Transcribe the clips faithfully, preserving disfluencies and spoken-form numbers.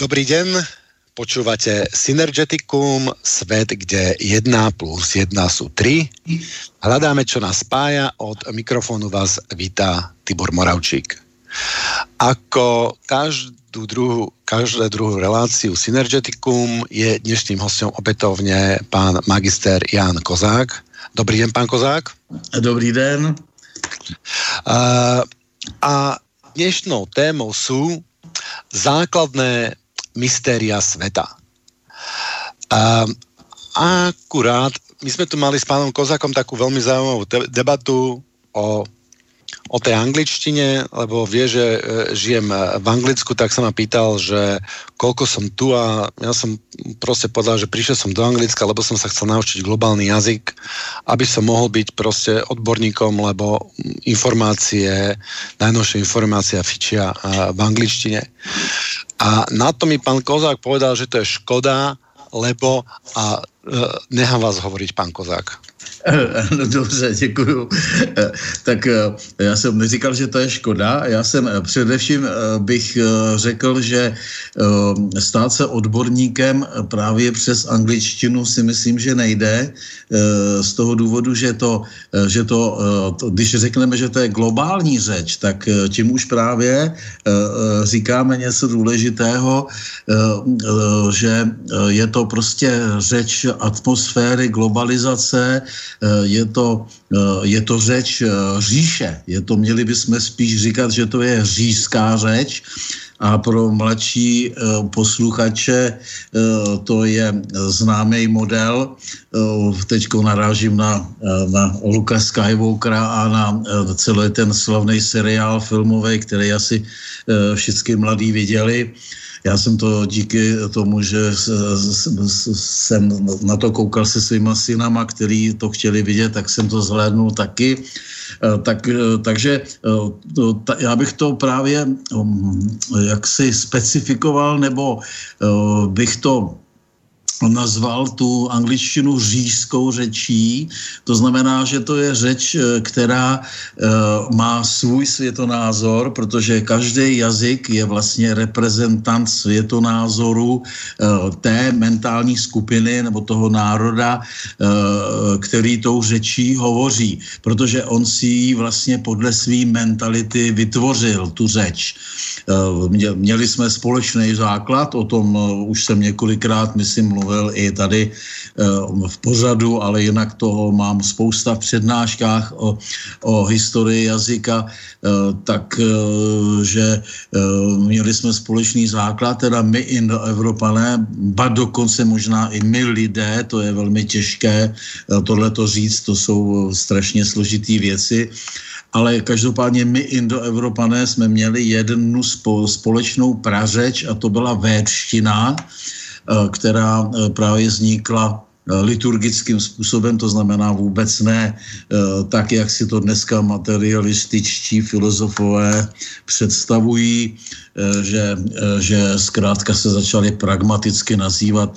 Dobrý deň, počúvate Synergeticum, svet, kde jedna plus jedna sú tri. Hľadáme, čo nás spája, od mikrofónu vás vítá Tibor Moravčík. Ako každú druhú, každú druhú reláciu Synergeticum je dnešným hosťom opätovne pán magister Ján Kozák. Dobrý deň, pán Kozák. Dobrý deň. Uh, a dnešnou témou sú základné mystéria sveta. Um, akurát, my sme tu mali s pánom Kozákom takú veľmi zaujímavú debatu o, o tej angličtine, lebo vie, že e, žijem v Anglicku, tak sa ma pýtal, že koľko som tu, a ja som proste povedal, že prišiel som do Anglicka, lebo som sa chcel naučiť globálny jazyk, aby som mohol byť proste odborníkom, lebo informácie, najnovšie informácia fičia v angličtine. A na to mi pán Kozák povedal, že to je škoda, lebo a nechám vás hovoriť, pán Kozák. No dobře, děkuju. Tak já jsem neříkal, že to je škoda. Já jsem především bych řekl, že stát se odborníkem právě přes angličtinu si myslím, že nejde. Z toho důvodu, že to, že to, když řekneme, že to je globální řeč, tak tím už právě říkáme něco důležitého, že je to prostě řeč atmosféry, globalizace, je to, je to řeč říše. Je to, měli bychom spíš říkat, že to je říšská řeč, a pro mladší posluchače to je známý model. Teďko narážím na, na Luka Skywalkera a na celý ten slavný seriál filmový, který asi všichni mladí viděli. Já jsem to díky tomu, že jsem na to koukal se svýma synama, který to chtěli vidět, tak jsem to zhlédnul taky. Tak, takže já bych to právě jaksi specifikoval, nebo bych to nazval tu angličtinu říšskou řečí. To znamená, že to je řeč, která e, má svůj světonázor, protože každý jazyk je vlastně reprezentant světonázoru e, té mentální skupiny nebo toho národa, e, který tou řečí hovoří, protože on si ji vlastně podle své mentality vytvořil, tu řeč. E, měli jsme společný základ, o tom už jsem několikrát, myslím, mluvil, i tady v pořadu, ale jinak toho mám spousta v přednáškách o, o historii jazyka, takže měli jsme společný základ, teda my Indoevropané, ba dokonce možná i my lidé, to je velmi těžké tohleto říct, to jsou strašně složitý věci, ale každopádně my Indoevropané jsme měli jednu společnou prařeč, a to byla védština, která právě vznikla liturgickým způsobem, to znamená vůbec ne tak, jak si to dneska materialističtí filozofové představují, že, že zkrátka se začaly pragmaticky nazývat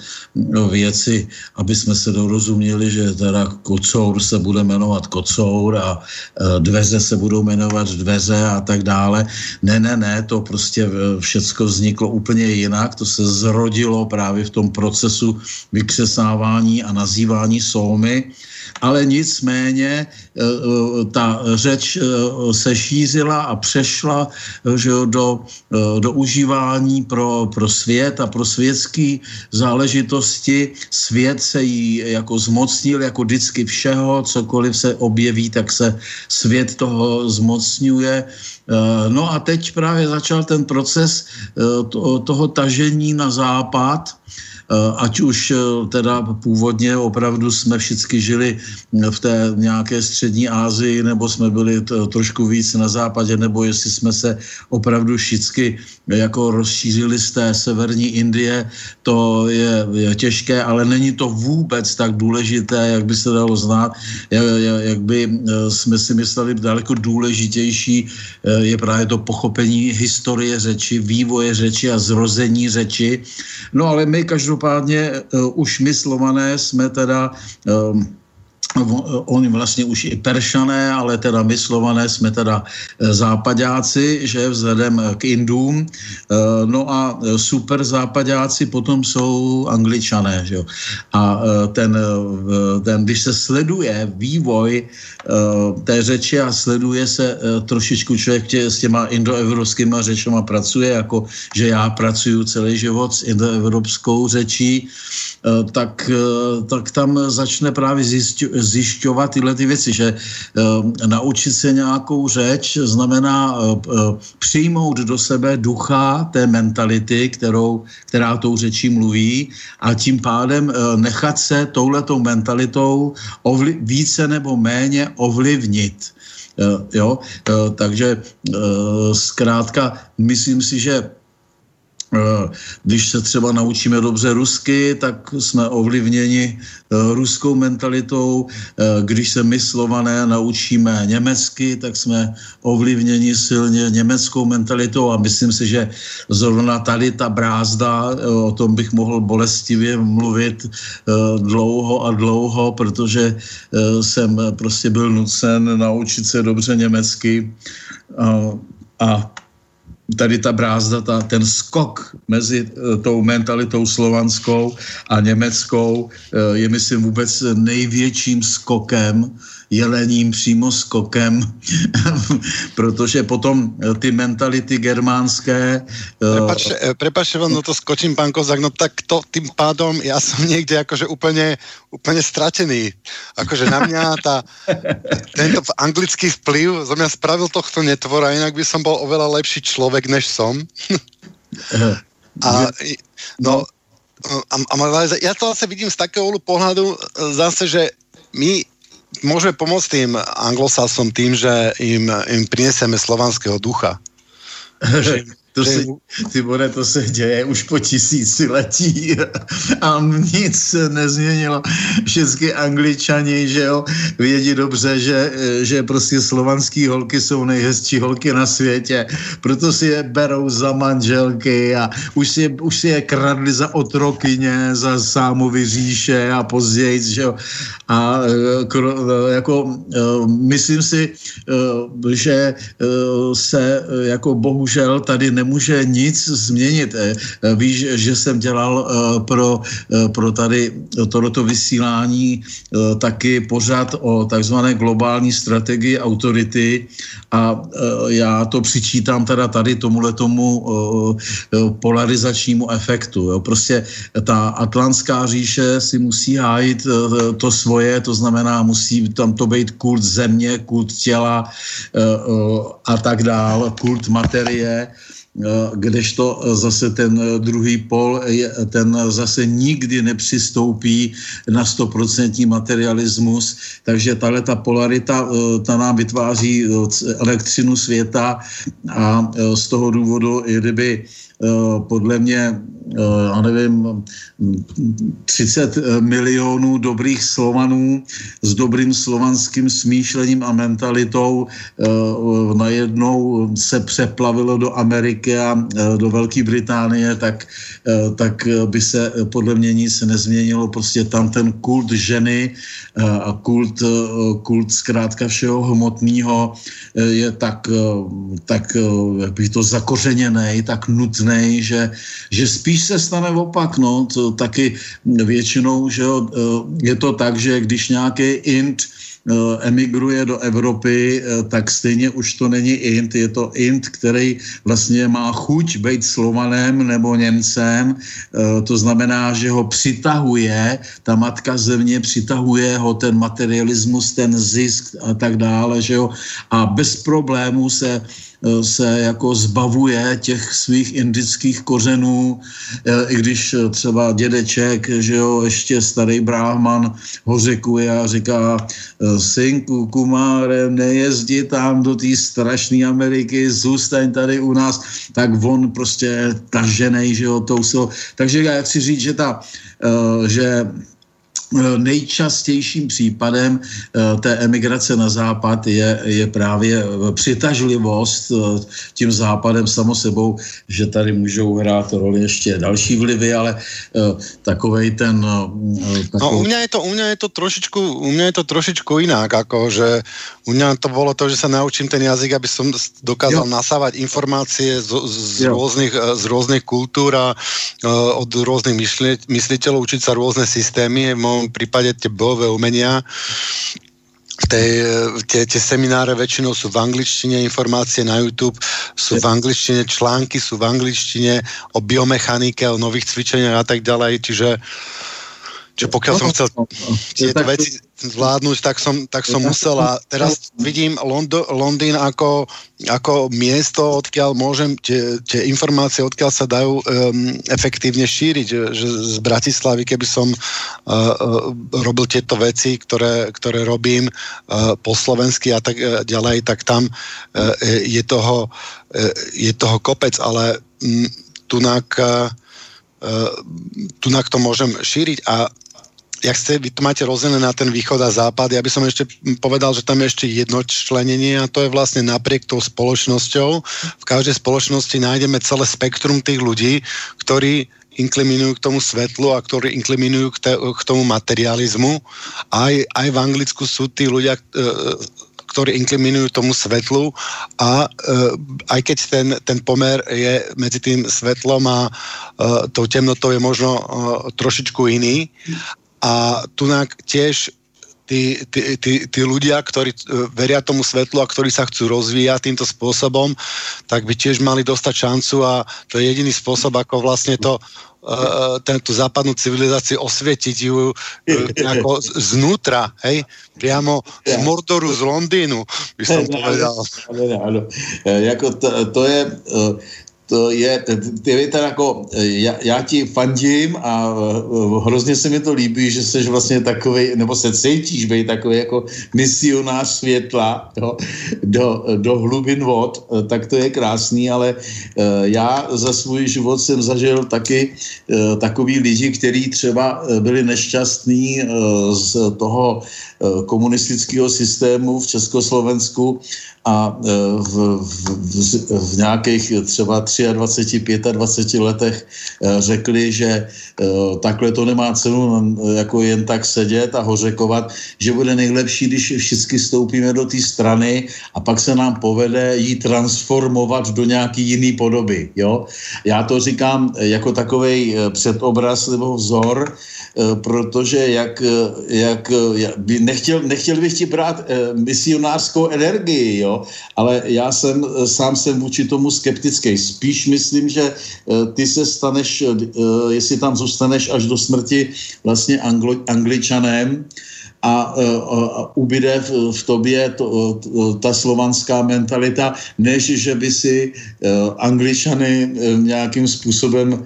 věci, aby jsme se dorozuměli, že teda kocour se bude jmenovat kocour a dveře se budou jmenovat dveře a tak dále. Ne, ne, ne, to prostě všecko vzniklo úplně jinak, to se zrodilo právě v tom procesu vykřesávání a nazývání soumy, ale nicméně ta řeč se šířila a přešla, že do do užívání pro, pro svět a pro světský záležitosti. Svět se jí jako zmocnil, jako vždycky všeho, cokoliv se objeví, tak se svět toho zmocňuje. No a teď právě začal ten proces toho tažení na západ, ať už teda původně opravdu jsme všichni žili v té nějaké střední Asii, nebo jsme byli t- trošku víc na západě, nebo jestli jsme se opravdu všichni jako rozšířili z té severní Indie, to je, je těžké, ale není to vůbec tak důležité, jak by se dalo znát, jak, jak by jsme si mysleli. Daleko důležitější je právě to pochopení historie řeči, vývoje řeči a zrození řeči. No ale my každopádně Každopádně už my Slované jsme teda um, oni vlastně už i Peršané, ale teda my Slované jsme teda západáci, že vzhledem k Indům. No a super západáci potom jsou Angličané, že jo. A ten, ten, když se sleduje vývoj té řeči a sleduje se trošičku člověk tě, s těma indoevropskýma řečama pracuje, jako že já pracuju celý život s indoevropskou řečí, tak, tak tam začne právě zjistit, zjišťovat tyhle ty věci, že e, naučit se nějakou řeč znamená e, přijmout do sebe ducha té mentality, kterou, která tou řečí mluví, a tím pádem e, nechat se touhletou mentalitou ovli- více nebo méně ovlivnit. E, jo? E, takže e, zkrátka myslím si, že když se třeba naučíme dobře rusky, tak jsme ovlivněni ruskou mentalitou. Když se my Slované naučíme německy, tak jsme ovlivněni silně německou mentalitou, a myslím si, že zrovna tady ta brázda, o tom bych mohl bolestivě mluvit dlouho a dlouho, protože jsem prostě byl nucen naučit se dobře německy a, a tady ta brázda, ta, ten skok mezi tou mentalitou slovanskou a německou je, myslím, vůbec největším skokem, jelením přímo skokem, protože potom ty mentality germánské... Prepačte, prepačte vám, no to skočím, pán Kozák, no tak to tým pádom ja som niekde akože úplne, úplne stratený. Akože na mňa tá, tento anglický vplyv zo mňa spravil tohto netvora, inak by som bol oveľa lepší človek, než som. A no, ja to zase vidím z takého pohľadu zase, že my môžeme pomôcť tým anglosasom tým, že im, im prinesieme slovanského ducha. Že, to že... Si, Tibore, to se děje už po tisíciletí a nic se nezměnilo. Všichni Angličani, že jo, vědí dobře, že, že prostě slovanský holky jsou nejhezčí holky na světě, proto si je berou za manželky a už si je, už si je kradli za otrokyně, za Sámovy říše a později, že jo. A jako myslím si, že se jako bohužel tady nemůže nic změnit. Víš, že jsem dělal pro, pro tady toto vysílání taky pořad o takzvané globální strategii autority, a já to přičítám teda tady tomuhletomu polarizačnímu efektu. Jo. Prostě ta Atlantská říše si musí hájit to svoje, to znamená, musí tam to být kult země, kult těla a tak dál, kult materie, kdežto zase ten druhý pol, ten zase nikdy nepřistoupí na stoprocentní materialismus, takže tahle ta polarita, ta nám vytváří elektřinu světa, a z toho důvodu, i kdyby podle mě, já nevím, třicet milionů dobrých Slovanů s dobrým slovanským smýšlením a mentalitou najednou se přeplavilo do Ameriky a do Velké Británie, tak, tak by se podle mě nic nezměnilo. Prostě tam ten kult ženy a kult, kult zkrátka všeho hmotného je tak, tak jak bych to zakořeněnej, tak nutný, Že, že spíš se stane opak, no, to taky většinou, že jo, je to tak, že když nějaký Ind emigruje do Evropy, tak stejně už to není Ind, je to Ind, který vlastně má chuť být Slovanem nebo Němcem, to znamená, že ho přitahuje, ta matka země přitahuje ho ten materialismus, ten zisk a tak dále, že jo, a bez problémů se se jako zbavuje těch svých indických kořenů, i když třeba dědeček, že jo, ještě starý bráhman ho řekuje a říká: synku, kumáre, nejezdi tam do té strašné Ameriky, zůstaň tady u nás, tak on prostě taženej, že jo, tou silou. Takže já chci říct, že ta, že nejčastějším případem té emigrace na západ je, je právě přitažlivost tím západem samo sebou, že tady můžou hrát roli ještě další vlivy, ale takovej ten... Takový... No u mě je to, u mě je to trošičku, u mě je to trošičku jinak, jako, že u mě to bylo to, že se naučím ten jazyk, aby som dokázal jo. nasávať informácie z, z, rôznych, z rôznych kultúr a od rôznych mysliteľov, učiť sa rôzne systémy, v prípade tie bojové umenia. Tie semináre väčšinou sú v angličtine, informácie na YouTube sú v angličtine, články sú v angličtine o biomechanike, o nových cvičeniach a tak ďalej, čiže čiže pokiaľ som chcel tieto veci zvládnuť, tak som, tak som musel a teraz vidím Londo, Londýn ako, ako miesto, odkiaľ môžem tie, tie informácie, odkiaľ sa dajú um, efektívne šíriť, že z Bratislavy, keby som uh, robil tieto veci, ktoré, ktoré robím uh, po slovensky a tak uh, ďalej, tak tam uh, je, toho, uh, je toho kopec, ale um, tunak uh, tunak to môžem šíriť a jak ste, vy to máte rozdelené na ten východ a západ, ja by som ešte povedal, že tam je ešte jedno členenie a to je vlastne napriek tou spoločnosťou. V každej spoločnosti nájdeme celé spektrum tých ľudí, ktorí inkliminujú k tomu svetlu a ktorí inkliminujú k, te, k tomu materializmu. Aj, aj v Anglicku sú tí ľudia, ktorí inkliminujú tomu svetlu a uh, aj keď ten, ten pomer je medzi tým svetlom a uh, tou temnotou je možno uh, trošičku iný a tunak tiež tí, tí, tí, tí ľudia, ktorí uh, veria tomu svetlu a ktorí sa chcú rozvíjať týmto spôsobom, tak by tiež mali dostať šancu a to je jediný spôsob, ako vlastne to tento západnú civilizáciu osvietiť ju nejako znútra, hej, priamo z Mordoru, z Londýnu, by som povedal. Jako to, to je... To je, ty víte, jako já, já ti fandím a hrozně se mi to líbí, že jsi vlastně takovej, nebo se cítíš být takový jako misionář světla do, do, do hlubin vod, tak to je krásný, ale já za svůj život jsem zažil taky takový lidi, kteří třeba byli nešťastní z toho komunistického systému v Československu a v, v, v, v nějakých třeba dvacet tři, dvacet pět letech řekli, že takhle to nemá cenu jako jen tak sedět a hořekovat, že bude nejlepší, když všichni stoupíme do té strany a pak se nám povede ji transformovat do nějaký jiný podoby. Jo? Já to říkám jako takovej předobraz nebo vzor, protože jak, jak nechtěl, nechtěl bych ti brát misionářskou energii, jo? Ale já jsem, sám jsem vůči tomu skeptický. Spíš myslím, že ty se staneš, jestli tam zůstaneš až do smrti vlastně anglo, angličanem a, a, a ubyde v, v tobě to, to, ta slovanská mentalita, než že by si Angličany nějakým způsobem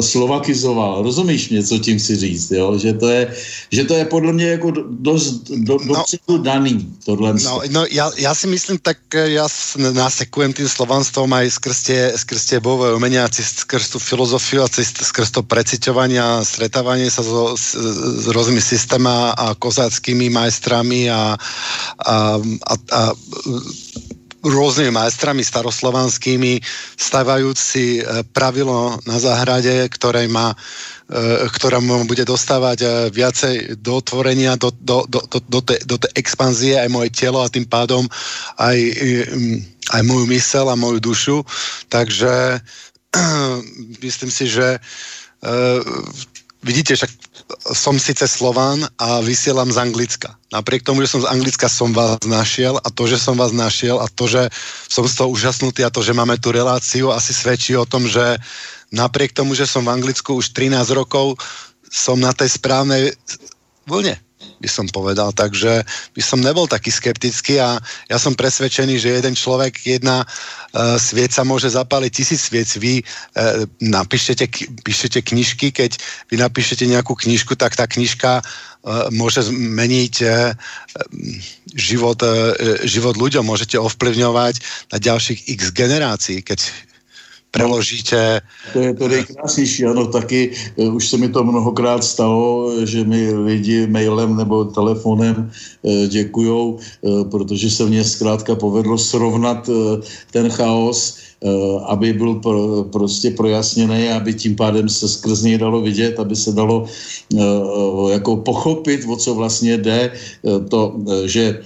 slovakizoval. Rozumíš mě, co tím chci říct? Jo? Že, to je, že to je podle mě jako dost do, do, no, daný. Tohle no, no, já, já si myslím, tak já nasekujem tým slovanstvom aj skrz tie, skrz tie bojové umenia, skrz tú filozofiu a skrz to preciťovanie a stretávanie sa so, s, s rôznymi systémami a kozáckými majstrami a, a, a, a rôznymi majstrami staroslovanskými, stavajúc si pravilo na záhrade, ktoré má ktorá mu bude dostávať viacej do otvorenia, do, do, do, do, do, te, do te expanzie aj moje telo a tým pádom aj, aj moju myseľ a moju dušu. Takže myslím si, že vidíte, však som síce Slován a vysielam z Anglicka. Napriek tomu, že som z Anglicka, som vás našiel a to, že som vás našiel a to, že som z toho úžasnutý a to, že máme tú reláciu, asi svedčí o tom, že napriek tomu, že som v Anglicku už trinásť rokov, som na tej správnej vlne, by som povedal. Takže by som nebol taký skeptický a ja som presvedčený, že jeden človek, jedna uh, svieca môže zapáliť tisíc sviec. Vy uh, napíšete píšete knižky, keď vy napíšete nejakú knižku, tak tá knižka uh, môže zmeniť uh, život, uh, život ľuďom. Môžete ovplyvňovať na ďalších x generácií, keď preložíte. To je to nejkrásnější, ano, taky už se mi to mnohokrát stalo, že mi lidi mailem nebo telefonem děkujou, protože se mně zkrátka povedlo srovnat ten chaos, aby byl pro, prostě projasněný, aby tím pádem se skrz něj dalo vidět, aby se dalo jako pochopit, o co vlastně jde, to, že,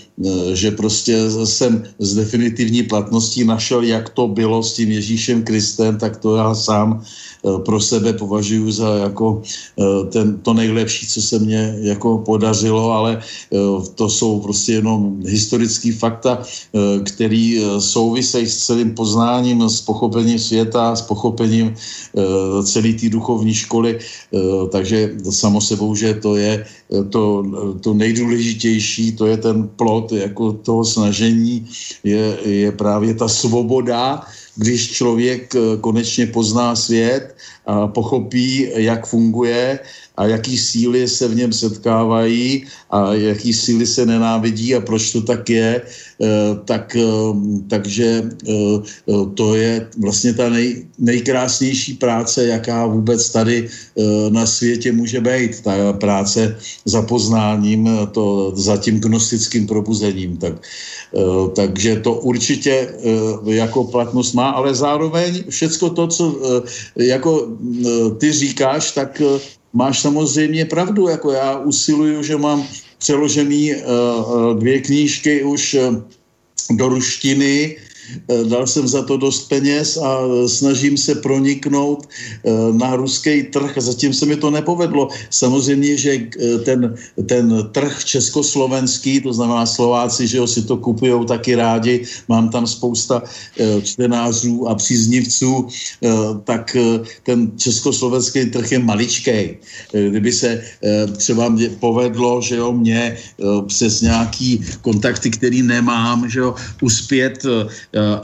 že prostě jsem s definitivní platností našel, jak to bylo s tím Ježíšem Kristem, tak to já sám pro sebe považuji za jako ten, to nejlepší, co se mně jako podařilo, ale to jsou prostě jenom historické fakta, které souvisejí s celým poznáním, s pochopením světa, s pochopením celé té duchovní školy, takže samo sebou, že to je to, to nejdůležitější, to je ten plod jako toho snažení, je, je právě ta svoboda, když člověk konečně pozná svět a pochopí, jak funguje a jaký síly se v něm setkávají a jaký síly se nenávidí a proč to tak je, tak, takže to je vlastně ta nej, nejkrásnější práce, jaká vůbec tady na světě může být. Ta práce za poznáním, to, za tím gnostickým probuzením. Tak, takže to určitě jako platnost má, ale zároveň všecko to, co jako ty říkáš, tak máš samozřejmě pravdu, jako já usiluju, že mám přeložený dvě knížky už do ruštiny, dal jsem za to dost peněz a snažím se proniknout na ruský trh a zatím se mi to nepovedlo. Samozřejmě, že ten, ten trh československý, to znamená Slováci, že jo, si to kupujou taky rádi, mám tam spousta čtenářů a příznivců, tak ten československý trh je maličkej. Kdyby se třeba mě povedlo, že jo, mě přes nějaký kontakty, který nemám, že jo, uspět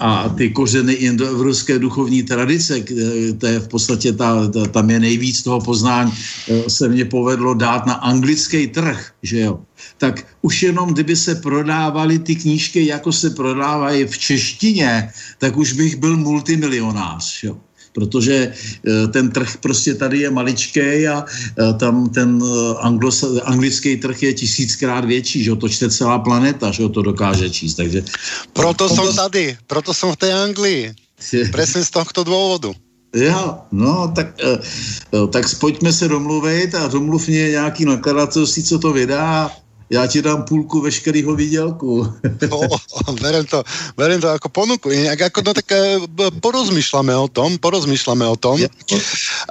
a ty kořeny indoevropské duchovní tradice, to je v podstatě ta, ta, tam je nejvíc toho poznání, se mně povedlo dát na anglický trh, že jo. Tak už jenom, kdyby se prodávaly ty knížky, jako se prodávají v češtině, tak už bych byl multimilionář, jo. Protože ten trh prostě tady je maličkej a tam ten anglos- anglický trh je tisíckrát větší, že to čte celá planeta, že to dokáže číst. Takže... Proto jsem tady, proto jsem v té Anglii. Přesně z tohoto důvodu. Ja, no, tak, tak pojďme se domluvit a domluv mě nějaký nakladatelství, co to vydá. Ja ti dám púlku veškerýho výdelku. O, verím to, verím to ako ponuku. Inak ako, no tak porozmýšľame o tom, porozmýšľame o tom.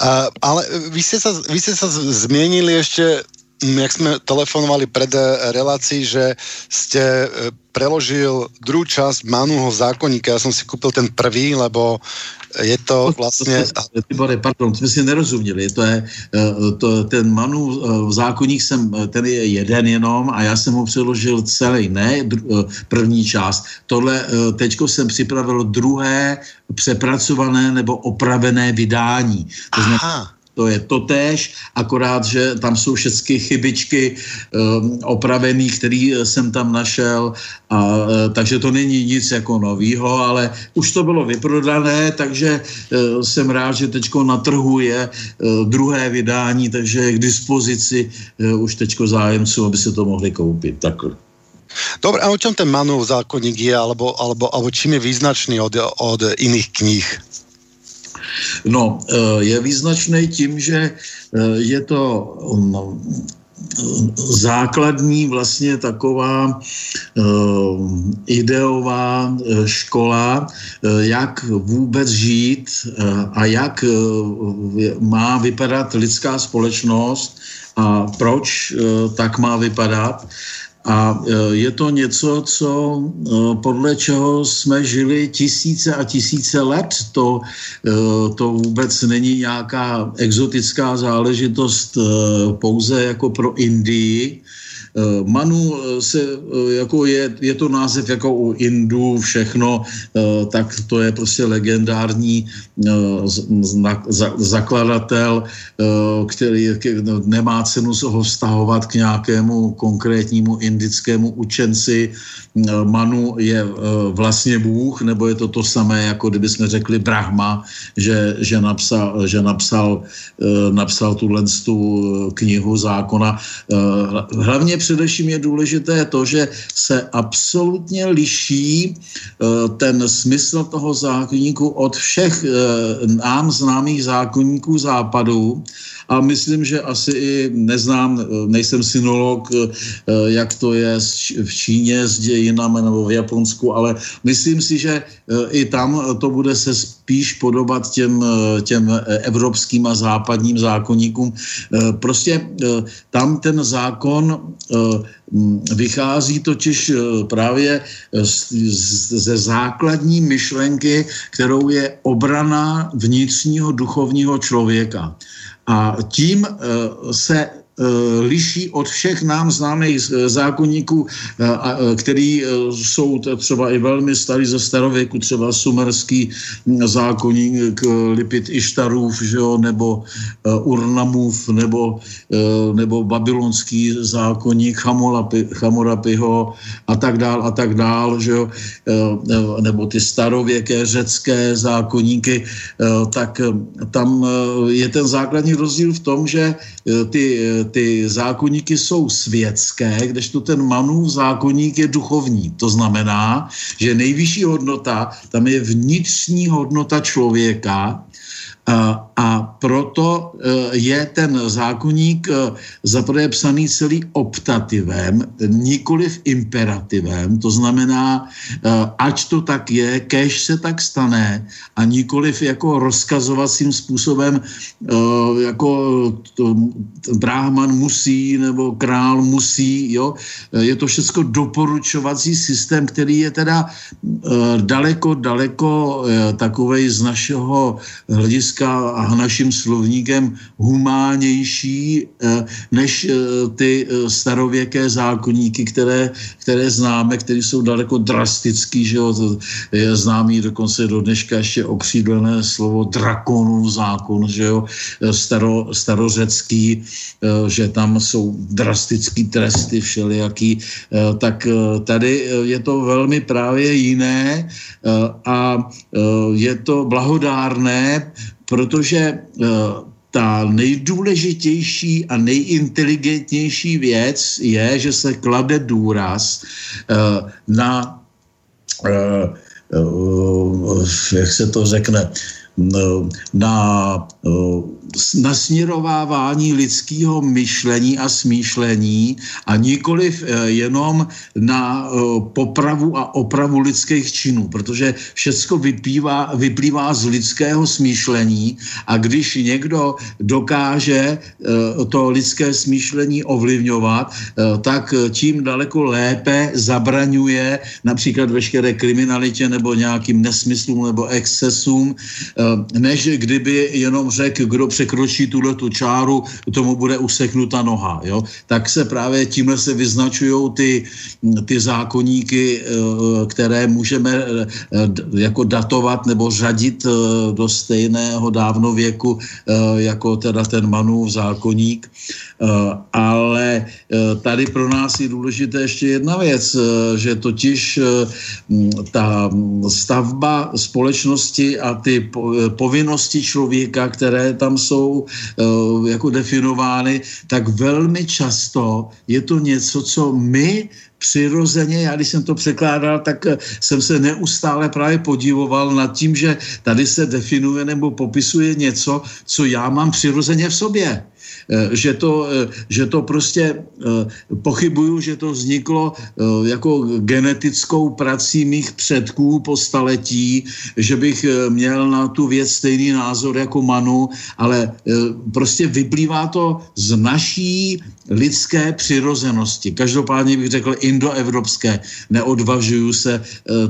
A, ale vy ste sa, vy ste sa zmienili ešte, jak sme telefonovali pred relácií, že ste preložil druhú časť Manuho zákonníka. Ja som si kúpil ten prvý, lebo je to vlastne... Tibore, pardon, my si nerozuměli. To je, to, ten Manu v zákoních, jsem, ten je jeden jenom a já jsem ho přeložil celý, ne první část. Tohle teďko jsem připravil druhé přepracované nebo opravené vydání. To znamená, aha. To je totéž, akorát, že tam jsou všechny chybičky um, opravený, který jsem tam našel, a, uh, takže to není nic jako novýho, ale už to bylo vyprodané, takže uh, jsem rád, že teďko na trhu je uh, druhé vydání, takže je k dispozici uh, už teďko zájemců, aby se to mohli koupit, takhle. Dobre, a o čom ten Manův zákonník je, alebo, alebo, alebo čím je význačný od, od iných kníh? No, je význačný tím, že je to základní vlastně taková ideová škola, jak vůbec žít a jak má vypadat lidská společnost a proč tak má vypadat. A je to něco, co podle čeho jsme žili tisíce a tisíce let. To, to vůbec není nějaká exotická záležitost pouze jako pro Indii. Manu se, jako je, je to název jako u Indů všechno, tak to je prostě legendární zakladatel, který nemá cenu ho vztahovat k nějakému konkrétnímu indickému učenci. Manu je vlastně Bůh, nebo je to to samé, jako kdyby jsme řekli Brahma, že, že napsal, že napsal, napsal tuhle tu knihu zákona. Hlavně především je důležité to, že se absolutně liší ten smysl toho zákoníku od všech nám známých zákoníků západu, a myslím, že asi i neznám, nejsem synolog, jak to je v Číně s dějinami nebo v Japonsku, ale myslím si, že i tam to bude se spíš podobat těm, těm evropským a západním zákoníkům. Prostě tam ten zákon vychází totiž právě ze základní myšlenky, kterou je obrana vnitřního duchovního člověka. A tím se liší od všech nám známých zákoníků, který jsou třeba i velmi starý ze starověku, třeba sumerský zákoník Lipit Ištarův, že jo, nebo Urnamův, nebo, nebo babylonský zákoník Chamurapiho a tak dál a tak dál, že jo, nebo ty starověké řecké zákoníky, tak tam je ten základní rozdíl v tom, že ty ty zákoníky jsou světské, kdežto ten Manův zákoník je duchovní. To znamená, že nejvyšší hodnota, tam je vnitřní hodnota člověka, a, a proto je ten zákoník zaprvé psaný celý optativem, nikoliv imperativem, to znamená, ať to tak je, kéž se tak stane, a nikoliv jako rozkazovacím způsobem, jako bráhman musí nebo král musí, jo? Je to všecko doporučovací systém, který je teda daleko, daleko takovej z našeho hlediska a naším slovníkem humánější než ty starověké zákoníky, které, které známe, které jsou daleko drastický, že jo, je známý dokonce do dneška ještě okřídlené slovo drakonův zákon, že jo, staro, starořecký, že tam jsou drastický tresty všelijaký, tak tady je to velmi právě jiné a je to blahodárné, protože uh, ta nejdůležitější a nejinteligentnější věc je, že se klade důraz uh, na, uh, uh, jak se to řekne, na, na směrovávání lidského myšlení a smýšlení a nikoliv jenom na popravu a opravu lidských činů, protože všecko vyplývá, vyplývá z lidského smýšlení, a když někdo dokáže to lidské smýšlení ovlivňovat, tak tím daleko lépe zabraňuje například veškeré kriminalitě nebo nějakým nesmyslům nebo excesům, než kdyby jenom řekl, kdo překročí tuhletu čáru, tomu bude useknuta noha. Jo? Tak se právě tímhle se vyznačují ty, ty zákoníky, které můžeme jako datovat nebo řadit do stejného dávnověku jako teda ten Manův zákoník. Ale tady pro nás je důležité ještě jedna věc, že totiž ta stavba společnosti a ty povinnosti člověka, které tam jsou jako definovány, tak velmi často je to něco, co my přirozeně, já když jsem to překládal, tak jsem se neustále právě podivoval nad tím, že tady se definuje nebo popisuje něco, co já mám přirozeně v sobě. Že to, že to prostě pochybuju, že to vzniklo jako genetickou prací mých předků po staletí, že bych měl na tu věc stejný názor jako Manu, ale prostě vyplývá to z naší lidské přirozenosti. Každopádně bych řekl indoevropské. Neodvažuju se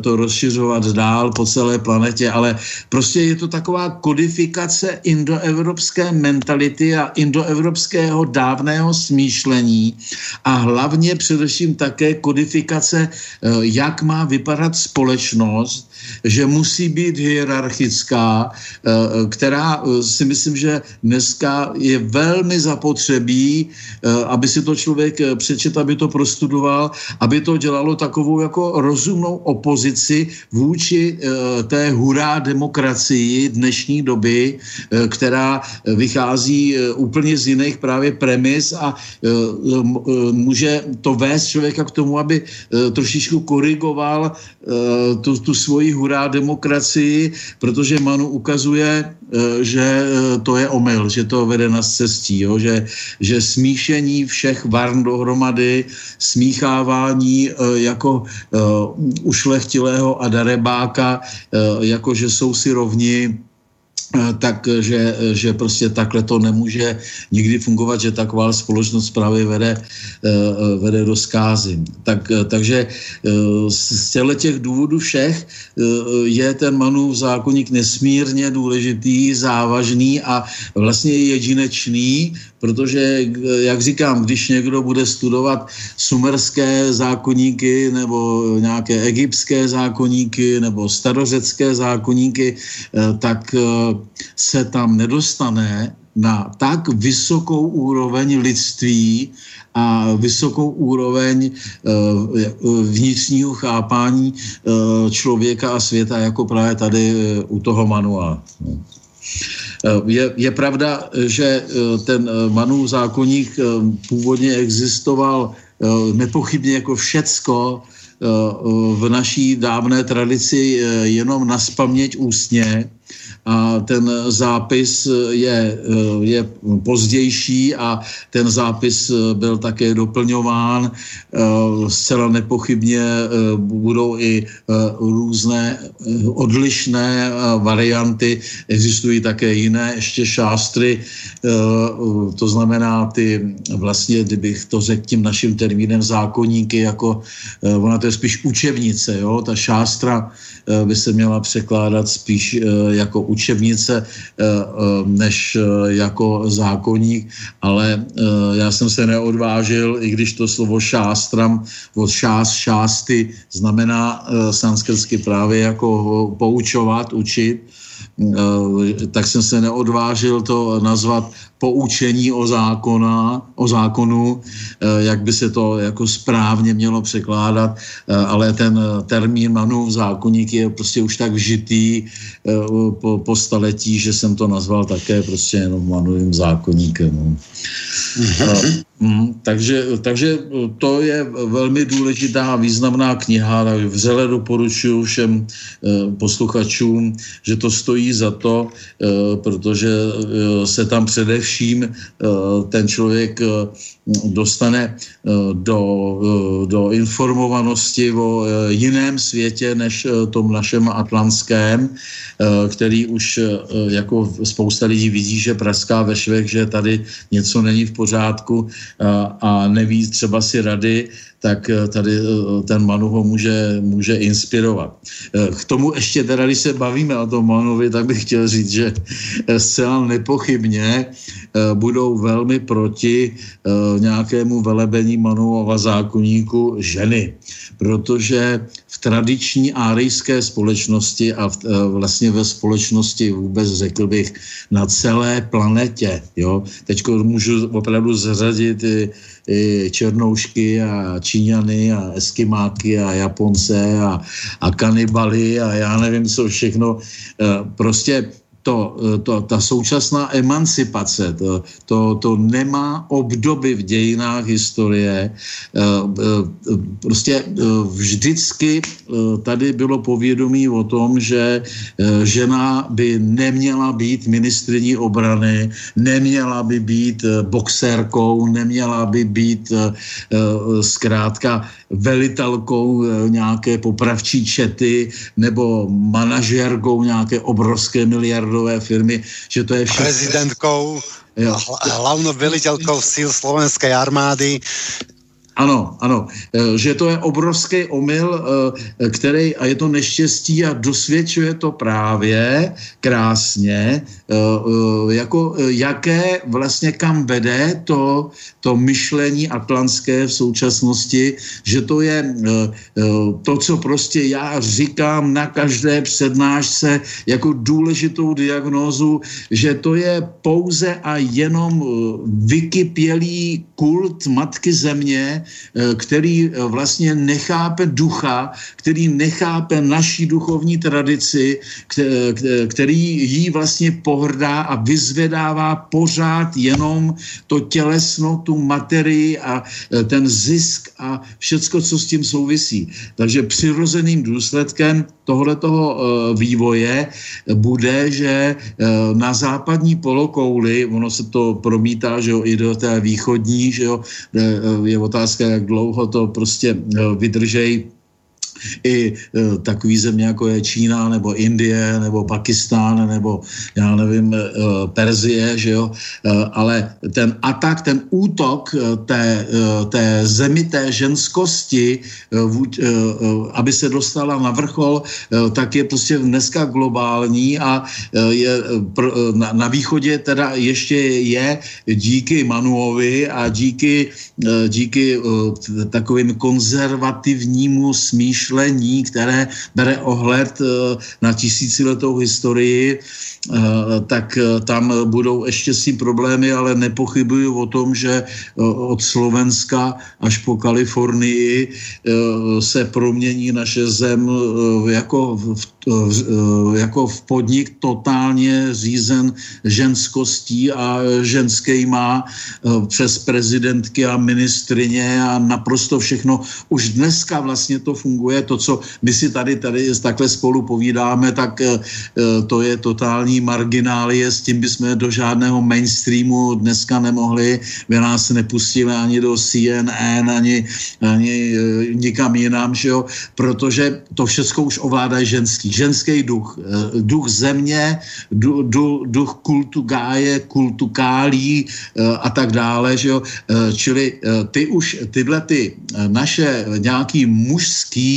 to rozšiřovat dál po celé planetě, ale prostě je to taková kodifikace indoevropské mentality a indo středoevropského dávného smýšlení a hlavně především také kodifikace, jak má vypadat společnost, že musí být hierarchická, která si myslím, že dneska je velmi zapotřebí, aby si to člověk přečet, aby to prostudoval, aby to dělalo takovou jako rozumnou opozici vůči té hurá demokracii dnešní doby, která vychází úplně z jiných právě premis a může to vést člověka k tomu, aby trošičku korigoval tu, tu svoji hurá demokracii, protože Manu ukazuje, že to je omyl, že to vede na cestí, jo? Že, že smíšení všech varn dohromady, smíchávání jako ušlechtilého a darebáka, jako že jsou si rovni, takže že prostě takhle to nemůže nikdy fungovat, že taková společnost právě vede, vede do zkázy. Tak, takže z těch důvodů všech je ten Manův zákoník nesmírně důležitý, závažný a vlastně jedinečný, protože, jak říkám, když někdo bude studovat sumerské zákoníky nebo nějaké egyptské zákoníky nebo starořecké zákoníky, tak se tam nedostane na tak vysokou úroveň lidství a vysokou úroveň vnitřního chápání člověka a světa, jako právě tady u toho Manua. Je, je pravda, že ten Manův zákoník původně existoval nepochybně jako všecko v naší dávné tradici jenom nazpaměť ústně, a ten zápis je, je pozdější a ten zápis byl také doplňován. Zcela nepochybně budou i různé odlišné varianty. Existují také jiné ještě šástry, to znamená ty, vlastně, kdybych to řekl tím naším termínem, zákoníky, jako ona to je spíš učebnice, jo? Ta šástra by se měla překládat spíš jako učebnice než jako zákoník, ale já jsem se neodvážil, i když to slovo šástram od šást, šásty znamená sanskrtsky právě jako poučovat, učit, tak jsem se neodvážil to nazvat poučení o, zákona, o zákonu, jak by se to jako správně mělo překládat, ale ten termín Manův zákoník je prostě už tak vžitý po, po staletí, že jsem to nazval také prostě jenom Manůvým zákoníkem. Mm, takže, takže to je velmi důležitá a významná kniha, takže vřele doporučuji všem e, posluchačům, že to stojí za to, e, protože e, se tam především e, ten člověk e, dostane e, do, e, do informovanosti o e, jiném světě než e, tom našem atlantském, e, který už e, jako spousta lidí vidí, že praská ve švech, že tady něco není v pořádku, a neví třeba si rady, tak tady ten Manu ho může, může inspirovat. K tomu ještě teda, když se bavíme o tom Manovi, tak bych chtěl říct, že zcela nepochybně budou velmi proti nějakému velebení Manuova zákoníku ženy, protože v tradiční árijské společnosti a v, vlastně ve společnosti vůbec, řekl bych, na celé planetě, jo, teď můžu opravdu zařadit i, i černoušky a Číňany a Eskimáky a Japonce a, a kanibaly a já nevím co všechno, prostě To, to, ta současná emancipace, to, to, to nemá obdoby v dějinách historie. Prostě vždycky tady bylo povědomí o tom, že žena by neměla být ministryní obrany, neměla by být boxérkou, neměla by být zkrátka velitelkou nějaké popravčí čety nebo manažérkou nějaké obrovské miliardy firmy, že to je všechno. Prezidentkou, hlavnou velitelkou síl slovenskej armády. Ano, ano, že to je obrovský omyl, který, a je to neštěstí a dosvědčuje to právě krásně, jako jaké vlastně kam vede to, to myšlení atlantské v současnosti, že to je to, co prostě já říkám na každé přednášce jako důležitou diagnózu, že to je pouze a jenom vykypělý kult Matky Země, který vlastně nechápe ducha, který nechápe naší duchovní tradici, který jí vlastně pohrdá a vyzvedává pořád jenom to tělesno, tu materii a ten zisk a všecko, co s tím souvisí. Takže přirozeným důsledkem tohletoho vývoje bude, že na západní polokouli, ono se to promítá, že jo, i do té východní, že jo, je otázka, jak dlouho to prostě vydržej i e, takový země, jako je Čína, nebo Indie, nebo Pakistán, nebo já nevím, e, Perzie, že jo, e, ale ten atak, ten útok té, e, té zemi, té ženskosti, e, e, aby se dostala na vrchol, e, tak je prostě dneska globální a e, je, pr, na, na východě teda ještě je díky Manuovi a díky, e, díky e, takovým konzervativnímu smýšlení, které bere ohled na tisíciletou historii, tak tam budou ještě si problémy, ale nepochybuju o tom, že od Slovenska až po Kalifornii se promění naše zem jako v, jako v podnik totálně řízen ženskostí a ženskýma přes prezidentky a ministrině a naprosto všechno. Už dneska vlastně to funguje. To, co my si tady, tady takhle spolu povídáme, tak to je totální marginálie, s tím bychom do žádného mainstreamu dneska nemohli, my nás nepustili ani do C N N, ani, ani nikam jinam, že jo? Protože to všechno už ovládají ženský, ženský duch, duch země, duch kultu gáje, kultu kálí a tak dále, že jo? Čili ty už tyhle ty naše nějaký mužský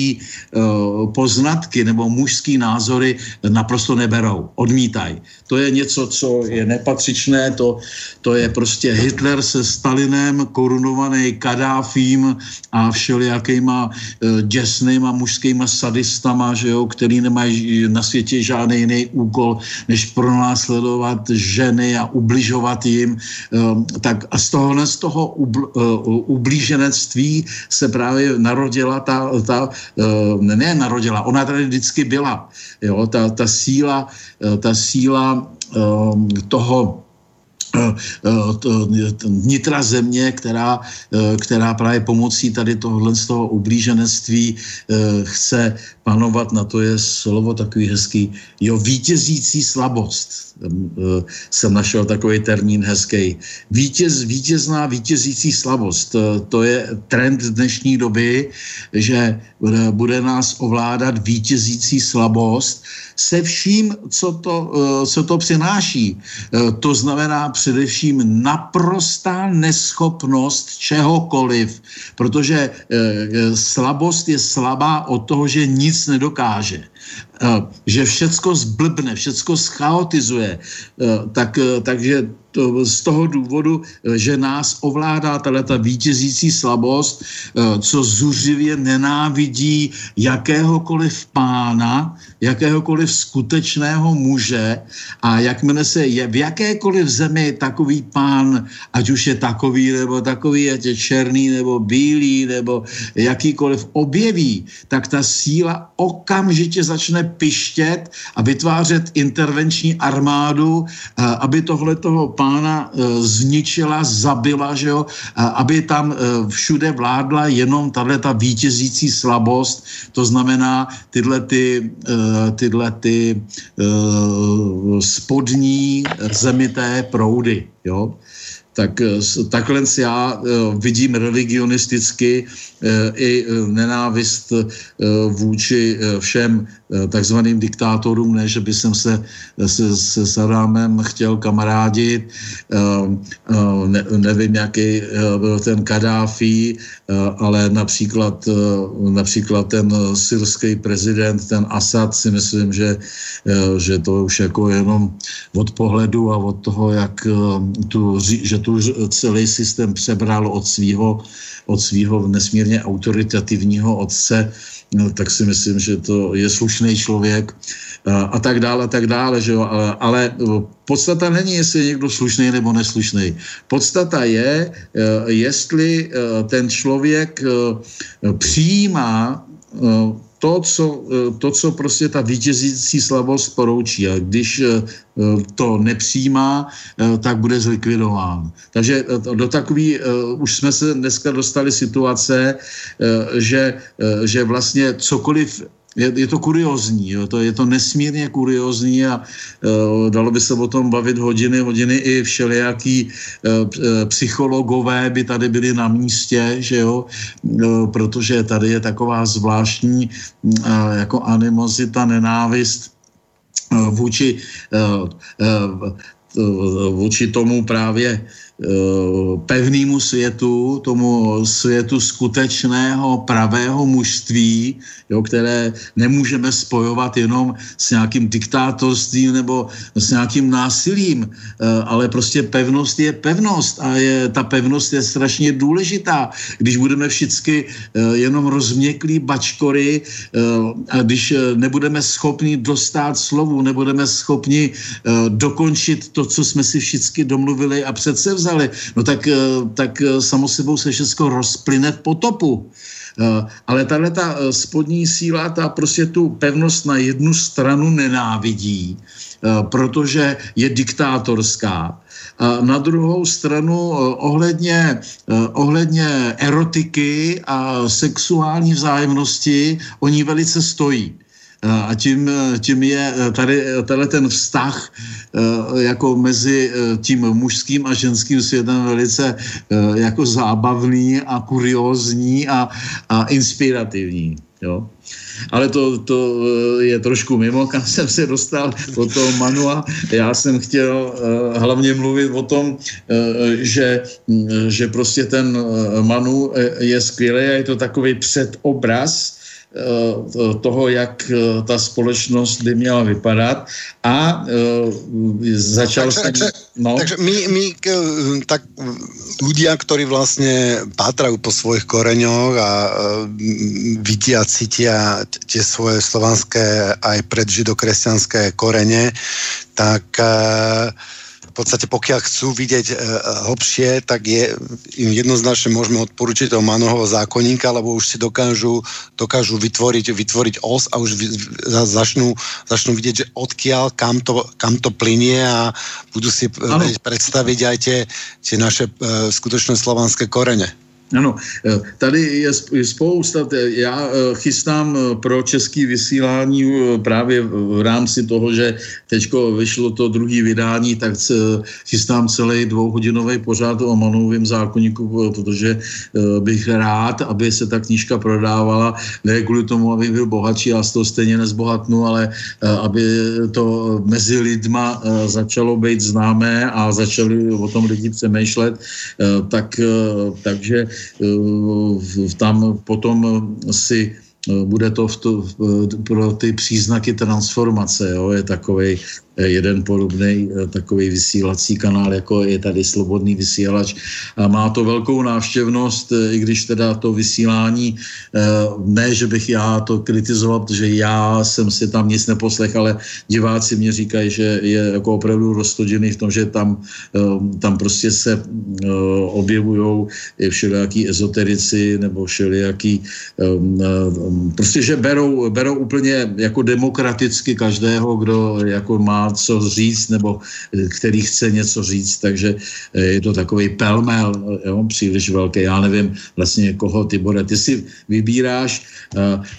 poznatky nebo mužský názory naprosto neberou, odmítají. To je něco, co je nepatřičné, to, to je prostě Hitler se Stalinem, korunovaný Kadáfím a všelijakýma děsnýma mužskýma sadistama, že jo, který nemají na světě žádný jiný úkol, než pronásledovat ženy a ubližovat jim. Tak a z toho, z toho ublíženectví se právě narodila ta, ta ne narodila, ona tady vždycky byla, jo, ta, ta síla, ta síla toho vnitra země, která, která právě pomocí tady tohle z toho ublíženectví chce panovat, na to je slovo takový hezký, jo, vítězící slabost. Jsem našel takový termín hezký. Vítěz, vítězná vítězící slabost. To je trend dnešní doby, že bude nás ovládat vítězící slabost se vším, co to, co to přináší. To znamená především naprostá neschopnost čehokoliv, protože slabost je slabá od toho, že nic nedokáže. Že všecko zblbne, všecko schaotizuje, tak, takže to, z toho důvodu, že nás ovládá ta vítězící slabost, co zuřivě nenávidí jakéhokoliv pána, jakéhokoliv skutečného muže, a jakmile se je v jakékoliv zemi takový pán, ať už je takový nebo takový, ať je černý nebo bílý nebo jakýkoliv objeví, tak ta síla okamžitě začne pištět a vytvářet intervenční armádu, aby tohle toho pána zničila, zabila, že jo, aby tam všude vládla jenom tato vítězící slabost, to znamená tyhle ty, tyhle ty spodní zemité proudy, jo. Tak takhle si já vidím religionisticky i nenávist vůči všem takzvaným diktátorům, ne, že by jsem se se, se Saddámem chtěl kamarádit, ne, nevím, jaký byl ten Kadáfi, ale například, například ten syrský prezident, ten Asad, si myslím, že, že to už jako jenom od pohledu a od toho, jak tu, že tu celý systém přebral od svýho, od svýho nesmírně autoritativního otce, no, tak si myslím, že to je slušný člověk a, a tak dále, a tak dále, že jo, ale, ale podstata není, jestli je někdo slušný nebo neslušný. Podstata je, jestli ten člověk přijímá to, co, to, co prostě ta vítězící slabost poroučí, a když to nepřijímá, tak bude zlikvidován. Takže do takový, už jsme se dneska dostali situace, že, že vlastně cokoliv, je, je to kuriózní, jo, to, je to nesmírně kuriózní a e, dalo by se o tom bavit hodiny, hodiny i všelijaký e, psychologové by tady byli na místě, že jo, e, protože tady je taková zvláštní e, jako animozita, nenávist e, vůči, e, e, vůči tomu právě pevnému světu, tomu světu skutečného pravého mužství, jo, které nemůžeme spojovat jenom s nějakým diktátorstvím nebo s nějakým násilím, ale prostě pevnost je pevnost a je, ta pevnost je strašně důležitá. Když budeme všichni jenom rozměklí bačkory a když nebudeme schopni dostát slovu, nebudeme schopni dokončit to, co jsme si všichni domluvili a přece vzali, no tak, tak samo sebou se všechno rozplyne v potopu. Ale tahle ta spodní síla, ta prostě tu pevnost na jednu stranu nenávidí, protože je diktátorská. A na druhou stranu ohledně, ohledně erotiky a sexuální vzájemnosti o ní velice stojí. A tím, tím je tady ten vztah jako mezi tím mužským a ženským světem velice jako zábavný a kuriózní a, a inspirativní. Jo? Ale to, to je trošku mimo, kam jsem se dostal od toho Manua. Já jsem chtěl hlavně mluvit o tom, že, že prostě ten Manu je skvělý a je to takový předobraz toho, jak ta společnost by měla vypadat a začal takže, jsem... Takže, no. takže my, my tak ľudia, ktorí vlastne pátrajú po svojich koreňoch a vidia, cítia tie svoje slovanské aj predžidokresťanské korene, tak v podstate pokiaľ chcú vidieť e, hlbšie, tak je, im jednoznačne môžeme odporúčiť toho Manuho zákonníka, lebo už si dokážu, dokážu vytvoriť, vytvoriť os a už vy, začnú, začnú vidieť, že odkiaľ, kam to, kam to plynie a budú si e, predstaviť aj tie, tie naše e, skutočné slovanské korene. Ano, tady je spousta, já chystám pro český vysílání právě v rámci toho, že teďko vyšlo to druhé vydání, tak chystám celý dvouhodinový pořád o Manuovém zákoníku, protože bych rád, aby se ta knížka prodávala, ne kvůli tomu, aby byl bohatší, já z toho stejně nezbohatnu, ale aby to mezi lidma začalo být známé a začali o tom lidi přemýšlet, tak, takže tam potom si bude to, v to pro ty příznaky transformace, jo, je takovej jeden podobný takový vysílací kanál, jako je tady Slobodný vysílač. A má to velkou návštěvnost, i když teda to vysílání, ne, že bych já to kritizoval, protože já jsem si tam nic neposlechal, ale diváci mě říkají, že je jako opravdu roztoděný v tom, že tam, tam prostě se objevujou všelijaký ezoterici nebo všelijaký, prostě, že berou, berou úplně jako demokraticky každého, kdo jako má co říct, nebo který chce něco říct, takže je to takový pelmel, jo, příliš velký, já nevím vlastně koho, Tibore, ty si vybíráš,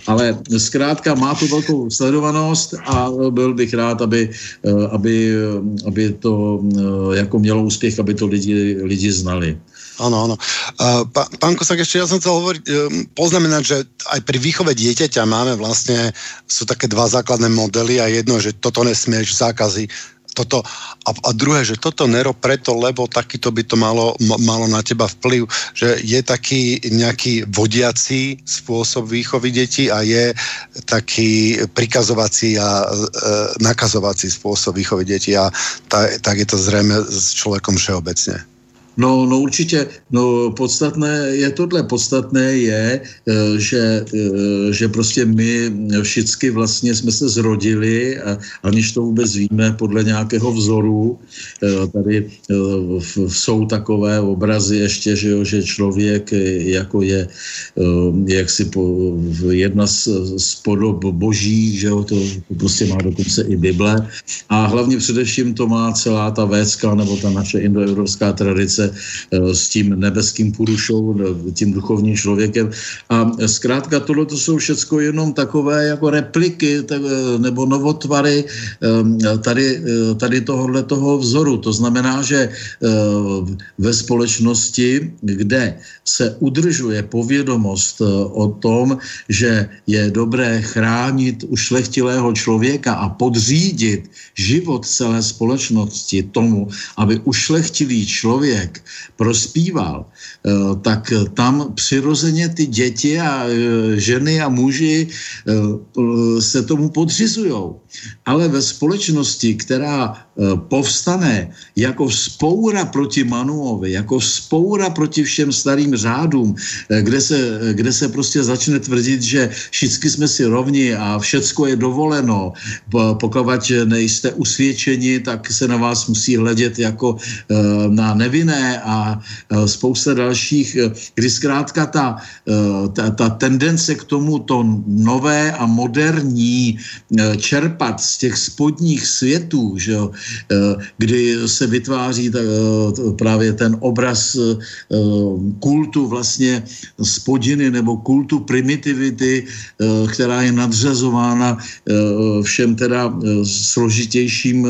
ale zkrátka má to velkou sledovanost a byl bych rád, aby, aby, aby to jako mělo úspěch, aby to lidi, lidi znali. Áno, áno. Pán Kozák, ešte ja som chcel hovoriť, poznamenať, že aj pri výchove dieťaťa máme vlastne, sú také dva základné modely a jedno, že toto nesmieš, zákazy, toto, a, a druhé, že toto nerob preto, lebo takýto by to malo, malo na teba vplyv, že je taký nejaký vodiaci spôsob výchovy detí a je taký prikazovací a e, nakazovací spôsob výchovy detí a tá, tak je to zrejme s človekom všeobecne. No, no určitě, no podstatné je tohle, podstatné je, že, že prostě my všichni vlastně jsme se zrodili, a, aniž to vůbec víme, podle nějakého vzoru. Tady jsou takové obrazy ještě, že, jo, že člověk jako je jaksi po, jedna z, z podob boží, že jo, to prostě má dokonce i Bible. A hlavně především to má celá ta védská nebo ta naše indoevropská tradice s tím nebeským Purušou, tím duchovním člověkem. A zkrátka tohle to jsou všecko jenom takové jako repliky nebo novotvary tady, tady tohohle toho vzoru. To znamená, že ve společnosti, kde se udržuje povědomost o tom, že je dobré chránit ušlechtilého člověka a podřídit život celé společnosti tomu, aby ušlechtilý člověk prospíval, tak tam přirozeně ty děti a ženy a muži se tomu podřizujou. Ale ve společnosti, která povstane jako vzpoura proti Manuovi, jako vzpoura proti všem starým řádům, kde se, kde se prostě začne tvrdit, že všichni jsme si rovni a všecko je dovoleno. Pokud nejste usvědčeni, tak se na vás musí hledět jako na nevinné a spousta dalších, kdy zkrátka ta, ta, ta tendence k tomu to nové a moderní čerpat z těch spodních světů, že jo, kdy se vytváří právě ten obraz kultu vlastně spodiny nebo kultu primitivity, která je nadřazována všem teda složitějším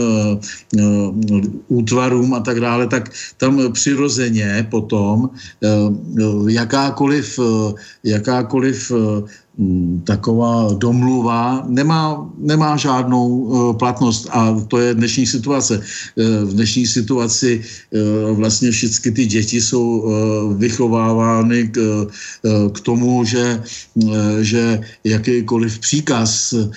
útvarům a tak dále, tak tam přirozeně potom jakákoliv, jakákoliv taková domluva nemá, nemá žádnou uh, platnost a to je dnešní situace. Uh, v dnešní situaci uh, vlastně všichni ty děti jsou uh, vychovávány k, uh, k tomu, že, uh, že jakýkoliv příkaz, uh,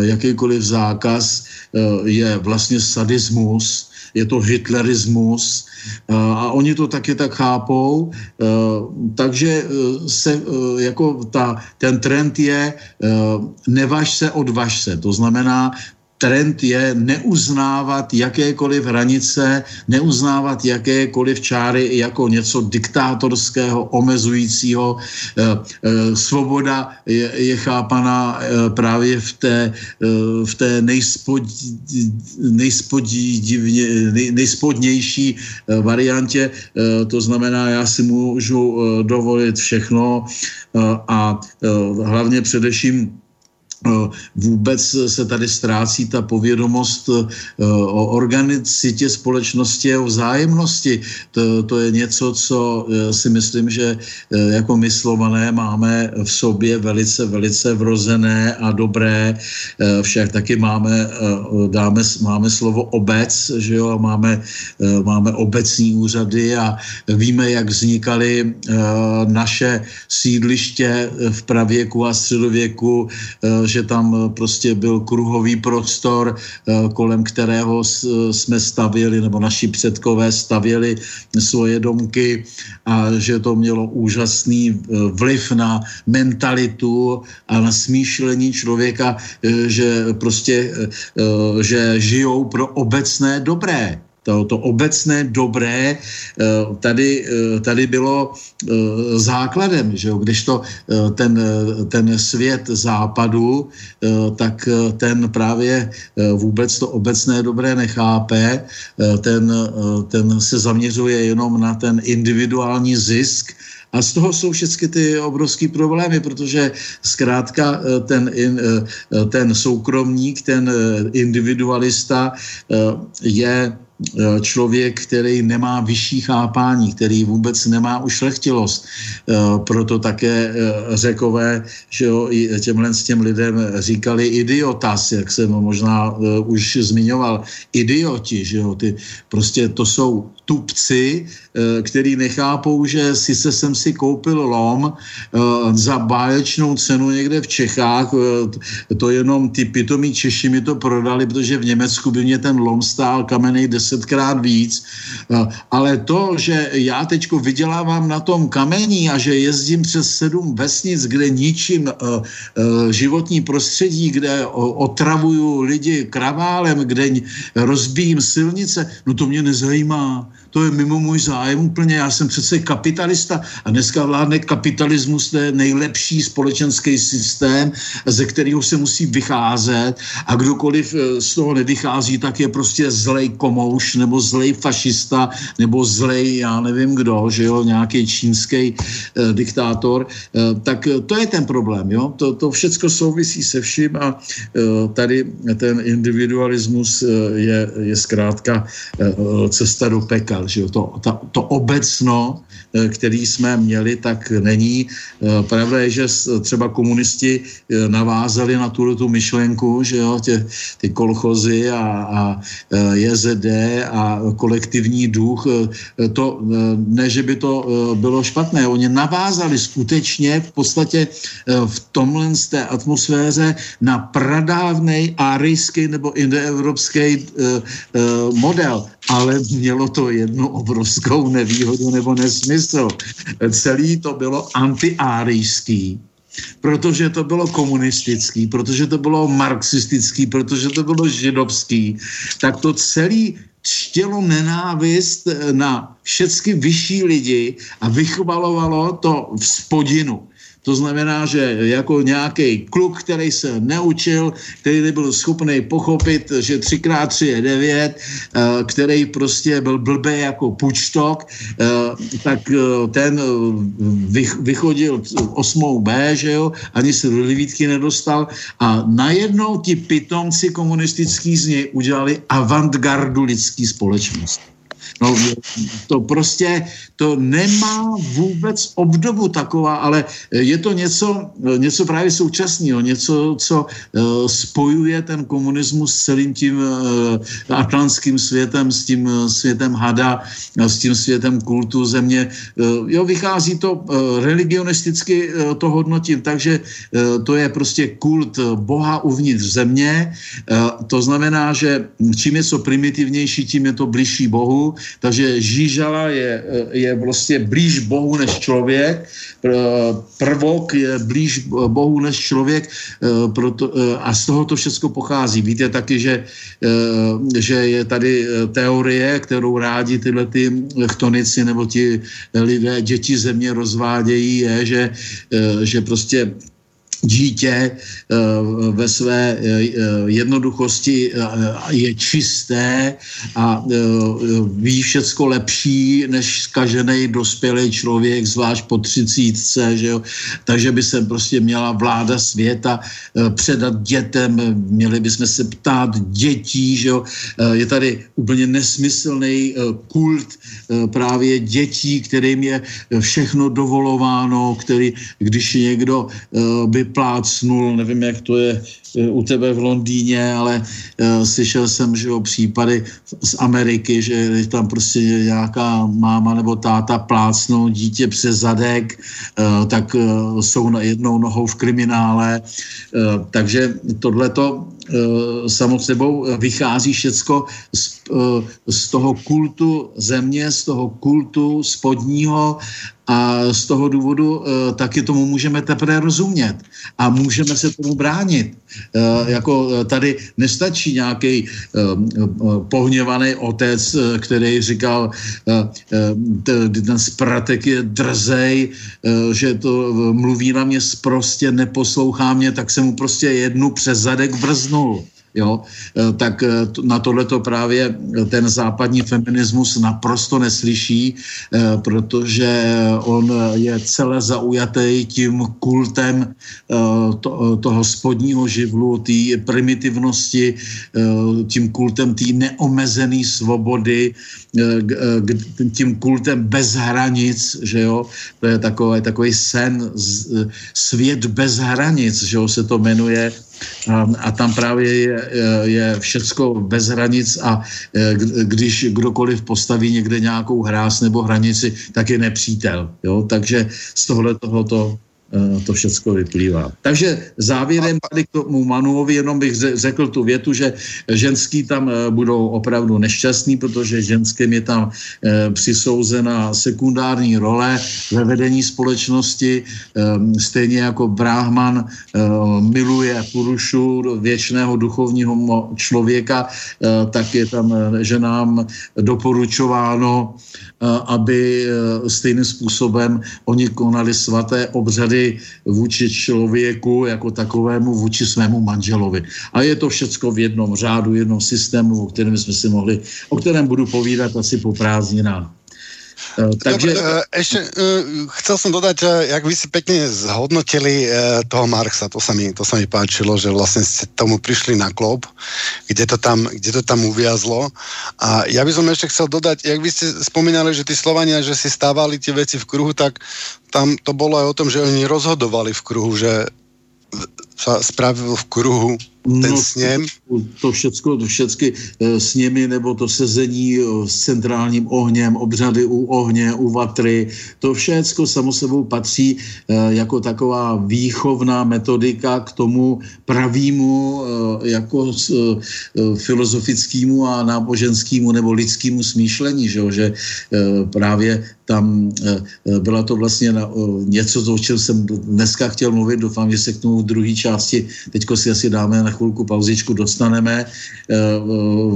jakýkoliv zákaz uh, je vlastně sadismus, je to hitlerismus a oni to taky tak chápou, takže se, jako ta, ten trend je nevaž se, odvaž se, to znamená, trend je neuznávat jakékoliv hranice, neuznávat jakékoliv čáry jako něco diktátorského, omezujícího. Svoboda je, je chápaná právě v té, v té nejspod, nejspodivně, nej, nejspodnější variantě. To znamená, já si můžu dovolit všechno a hlavně především vůbec se tady ztrácí ta povědomost o organicitě společnosti a o vzájemnosti. To, to je něco, co si myslím, že jako my Slované máme v sobě velice, velice vrozené a dobré. Však taky máme, dáme, máme slovo obec, že jo? Máme, máme obecní úřady a víme, jak vznikaly naše sídliště v pravěku a středověku, že tam prostě byl kruhový prostor, kolem kterého jsme stavěli, nebo naši předkové stavěli svoje domky a že to mělo úžasný vliv na mentalitu a na smýšlení člověka, že prostě, že žijou pro obecné dobré. To, to obecné dobré tady, tady bylo základem, že jo? Když to ten, ten svět západu, tak ten právě vůbec to obecné dobré nechápe, ten, ten se zaměřuje jenom na ten individuální zisk. A z toho jsou všechny ty obrovský problémy, protože zkrátka ten, in, ten soukromník, ten individualista je člověk, který nemá vyšší chápání, který vůbec nemá ušlechtilost. Proto také Řekové, že jo, těmhle s těm lidem říkali idiotas, jak jsem možná už zmiňoval, idioti, že jo, ty prostě to jsou tupci, který nechápou, že sice jsem si koupil lom za báječnou cenu někde v Čechách, to jenom ty pitomí Češi mi to prodali, protože v Německu by mě ten lom stál kamenej desetkrát víc, ale to, že já teďko vydělávám na tom kamení a že jezdím přes sedm vesnic, kde ničím životní prostředí, kde otravuju lidi kraválem, kde rozbijím silnice, no to mě nezajímá. To je mimo můj zájem úplně, já jsem přece kapitalista a dneska vládne kapitalismus, to je nejlepší společenský systém, ze kterého se musí vycházet a kdokoliv z toho nevychází, tak je prostě zlej komouš nebo zlej fašista nebo zlej, já nevím kdo, že jo, nějaký čínský eh, diktátor, eh, tak to je ten problém, jo, to, to všecko souvisí se vším a eh, tady ten individualismus eh, je, je zkrátka eh, cesta do pekla. Že to, ta, to obecno, který jsme měli, tak není. Pravda je, že třeba komunisti navázali na tu myšlenku, že jo, tě, ty kolchozy a, a J Z D a kolektivní duch, to ne, že by to bylo špatné. Oni navázali skutečně v podstatě v tomhle z té atmosféře na pradávnej árijský nebo indoevropský model, ale mělo to jednu obrovskou nevýhodu nebo nesmysl. Celý to bylo antiárijský, protože to bylo komunistický, protože to bylo marxistický, protože to bylo židovský, tak to celý štělo nenávist na všechny vyšší lidi a vychvalovalo to v spodinu. To znamená, že jako nějaký kluk, který se neučil, který nebyl schopný pochopit, že tři krát tři je devět, který prostě byl blbý jako pučtok, tak ten vychodil osmou bé, že jo, ani se do devítky nedostal a najednou ti pitomci komunistický z něj udělali avantgardu lidský společnosti. No, to prostě, to nemá vůbec obdobu taková, ale je to něco, něco právě současného, něco, co spojuje ten komunismus s celým tím atlantským světem, s tím světem hada, s tím světem kultu země. Jo, vychází to religionisticky, to hodnotím, takže to je prostě kult Boha uvnitř země, to znamená, že čím je to primitivnější, tím je to bližší Bohu. Takže žížala je, je vlastně blíž Bohu než člověk, prvok je blíž Bohu než člověk proto, a z toho to všechno pochází. Víte taky, že, že je tady teorie, kterou rádi tyhle ty chtonici nebo ti lidé, děti země rozvádějí, je, že, že prostě dítě ve své jednoduchosti je čisté a ví všecko lepší než zkaženej dospělý člověk, zvlášť po třicítce, že jo? Takže by se prostě měla vláda světa předat dětem, měli bychom se ptát dětí, že jo? Je tady úplně nesmyslný kult právě dětí, kterým je všechno dovolováno, který, když někdo by plácnul, nevím, jak to je u tebe v Londýně, ale e, slyšel jsem, že o případy z Ameriky, že tam prostě nějaká máma nebo táta plácnou dítě přes zadek, e, tak e, jsou na jednou nohou v kriminále. E, takže tohleto e, samo sebou vychází všecko z, e, z toho kultu země, z toho kultu spodního. A z toho důvodu e, taky tomu můžeme teprve rozumět a můžeme se tomu bránit. E, jako tady nestačí nějaký e, pohněvaný otec, e, který říkal, e, e, ten spratek je drzej, e, že to mluví na mě sprostě, neposlouchá mě, tak jsem mu prostě jednu přes zadek vrznul. jo, tak na tohleto právě ten západní feminismus naprosto neslyší, protože on je celé zaujatý tím kultem toho spodního živlu, té primitivnosti, tím kultem té neomezené svobody, tím kultem bez hranic, že jo, to je takový, takový sen, svět bez hranic, že jo, se to jmenuje. A tam právě je, je všecko bez hranic a když kdokoliv postaví někde nějakou hráz nebo hranici, tak je nepřítel. Jo? Takže z tohle tohoto to všecko vyplývá. Takže závěrem tady k tomu Manuovi jenom bych řekl tu větu, že ženský tam budou opravdu nešťastný, protože ženským je tam přisouzena sekundární role ve vedení společnosti, stejně jako Brahman miluje Purušu, věčného duchovního člověka, tak je tam ženám doporučováno, aby stejným způsobem oni konali svaté obřady vůči člověku jako takovému, vůči svému manželovi. A je to všecko v jednom řádu, jednom systému, o kterém jsme si mohli, o kterém budu povídat asi po prázdninách. Takže... Ešte chcel som dodať, jak vy si pekne zhodnotili toho Marxa, to sa mi, to sa mi páčilo, že vlastne ste tomu prišli na klop, kde to tam, kde to tam uviazlo. A ja by som ešte chcel dodať, jak vy ste spomínali, že tí Slovania, že si stávali tie veci v kruhu, tak tam to bolo aj o tom, že oni rozhodovali v kruhu, že sa spravil v kruhu ten no, sněm. To všecko, všechny sněmy nebo to sezení s centrálním ohněm, obřady u ohně, u vatry, to všecko samo sebou patří jako taková výchovná metodika k tomu pravému jako filozofickému a náboženskému nebo lidskému smýšlení, že, že právě tam byla to vlastně něco, o čem jsem dneska chtěl mluvit, doufám, že se k tomu druhý části, teďko si asi dáme na chvilku pauzičku, dostaneme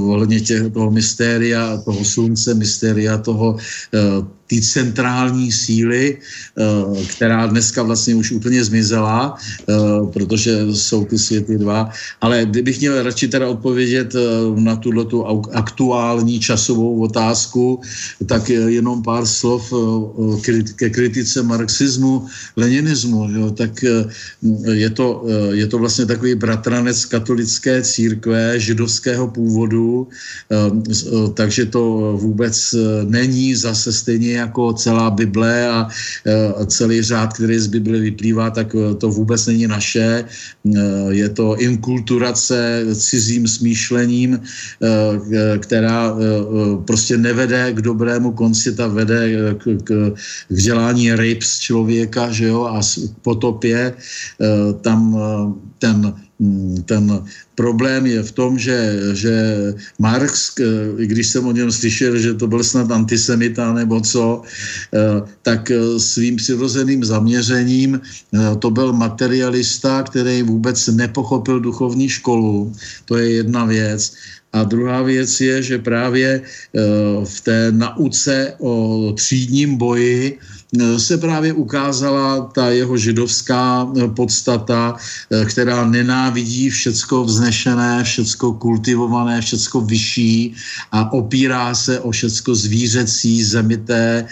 ohledně eh, toho mystéria, toho slunce, mystéria toho eh, ty centrální síly, která dneska vlastně už úplně zmizela, protože jsou ty světy dva. Ale kdybych měl radši teda odpovědět na tuhletu aktuální časovou otázku, tak jenom pár slov ke kritice marxismu, leninismu. Jo. Tak je to, je to vlastně takový bratranec katolické církve židovského původu, takže to vůbec není zase stejně jako celá Bible a celý řád, který z Bible vyplývá, tak to vůbec není naše. Je to inkulturace cizím smýšlením, která prostě nevede k dobrému konci, ta vede k vzdělání ryb z člověka, že jo, a k potopě. Tam ten ten problém je v tom, že, že Marx, když jsem o něm slyšel, že to byl snad antisemita nebo co, tak svým přirozeným zaměřením to byl materialista, který vůbec nepochopil duchovní školu. To je jedna věc. A druhá věc je, že právě v té nauce o třídním boji se právě ukázala ta jeho židovská podstata, která nenávidí všecko vznešené, všecko kultivované, všecko vyšší a opírá se o všecko zvířecí, zemité,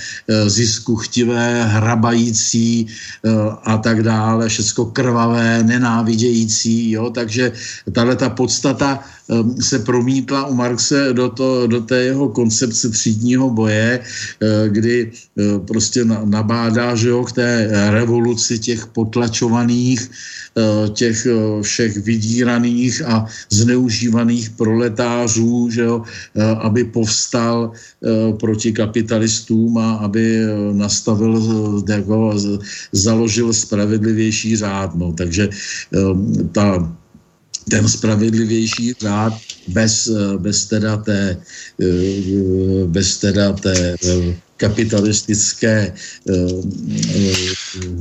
ziskuchtivé, hrabající a tak dále, všecko krvavé, nenávidějící. Jo? Takže tahle ta podstata se promítla u Marxe do, to, do té jeho koncepce třídního boje, kdy prostě nabádá, že jo, k té revoluci těch potlačovaných, těch všech vydíraných a zneužívaných proletářů, že jo, aby povstal proti kapitalistům a aby nastavil, jako, založil spravedlivější řád. No. Takže ta ten spravedlivější řád bez, bez teda té, bez teda té kapitalistické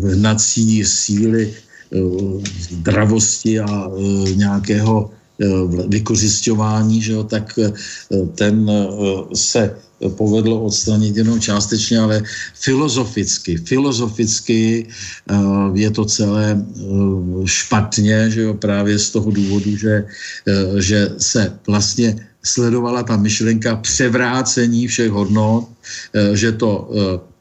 hnací síly, dravosti a nějakého vykořisťování, že jo, tak ten se povedlo odstranit jenom částečně, ale filozoficky, filozoficky je to celé špatně, že jo, právě z toho důvodu, že, že se vlastně sledovala ta myšlenka převrácení všech hodnot, že to,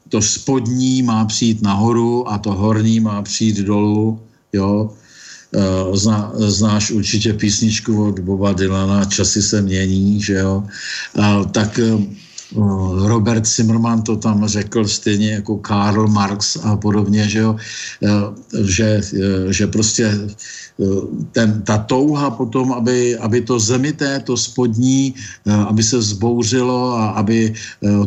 to spodní má přijít nahoru a to horní má přijít dolů, jo. Zná, znáš určitě písničku od Boba Dylana Časy se mění, že jo. A tak Robert Zimmerman to tam řekl stejně jako Karl Marx a podobně, že jo, že, že prostě ten, ta touha potom, aby, aby to zemité, to spodní, aby se vzbouřilo a aby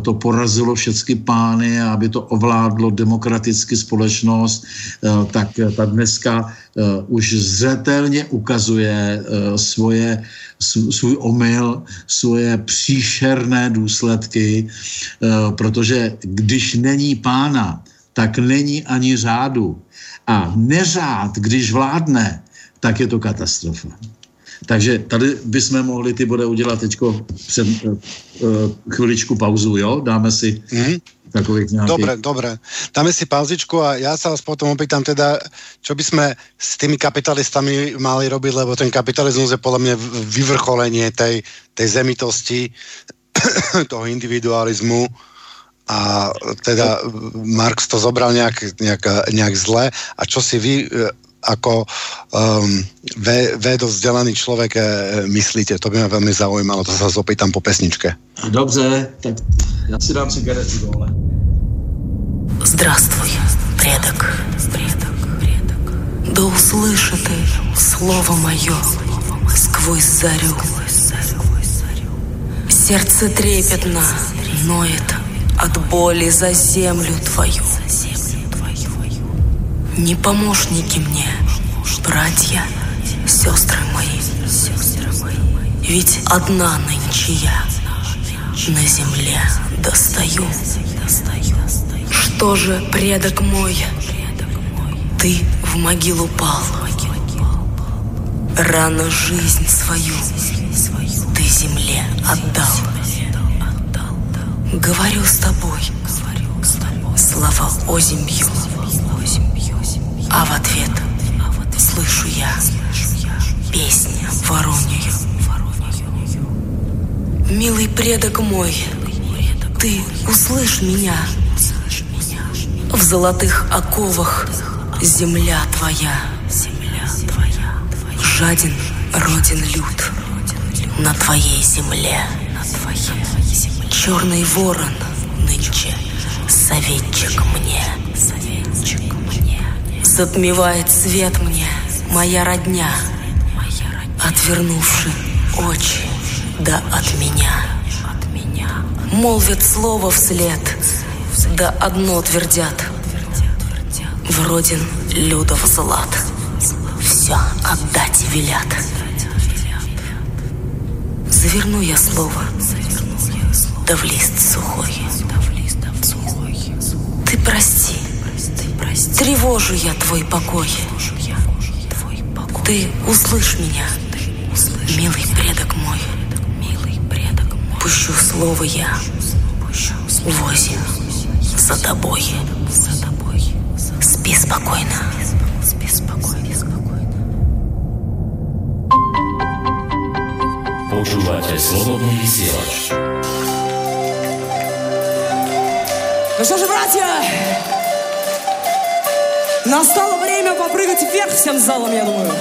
to porazilo všechny pány a aby to ovládlo demokraticky společnost, tak ta dneska už zřetelně ukazuje svoje, svůj omyl, svoje příšerné důsledky, protože když není pána, tak není ani řádu. A neřád, když vládne, tak je to katastrofa. Takže tady bychom mohli, ty bude udělat teďko před chviličku pauzu, jo? Dáme si... Mm-hmm. Nejakých... Dobre, dobre. Dáme si pauzičku a ja sa vás potom opýtam teda, čo by sme s tými kapitalistami mali robiť, lebo ten kapitalizmus je podľa mňa vyvrcholenie tej, tej zemitosti, toho individualizmu a teda Marx to zobral nejak, nejak, nejak zle a čo si vy ako um, vedo vzdelaný človek myslíte? To by ma veľmi zaujímalo, to sa zopýtam po pesničke. Dobře, tak ja si dám cigaretu dole. Здравствуй, предок, предок, предок. Да услыши ты слово мое сквозь зарю. Сердце трепетно ноет от боли за землю твою. Не помощники мне, братья, сестры мои, ведь одна нынче я на земле достаю. Что же, предок мой, ты в могилу пал, рано жизнь свою ты земле отдал. Говорю с тобой слова озимью, а в ответ слышу я песню воронью. Милый предок мой, ты услышь меня, в золотых оковах земля твоя. Жаден родин люд на твоей земле. Черный ворон нынче советчик мне. Затмевает свет мне моя родня, отвернувши очи да от меня. Молвят слово вслед, да одно твердят, в родин людов злат все отдать велят. Заверну я слово, да в лист сухой. Ты прости, тревожу я твой покой. Ты услышь меня, милый предок мой. Пущу слово я возим за тобой. Спи спокойно. Počúvate Slobodný vysielač. Ну что же, братья, настало время попрыгать вверх всем залом, я думаю.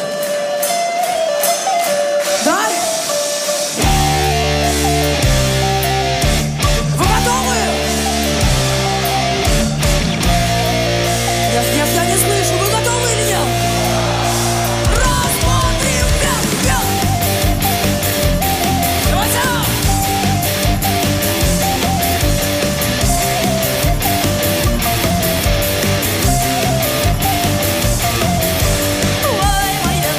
Да? Вы готовы? Нет, нет, я не слышу. Вы готовы или нет? Раз, два, три, вперед, вперед! Давайте! Ой, моя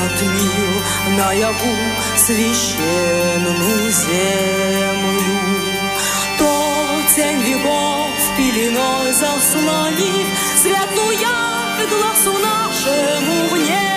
сотворил наяву священную землю. То тень веков пеленой заслонив святую явь глазу нашему внемлет.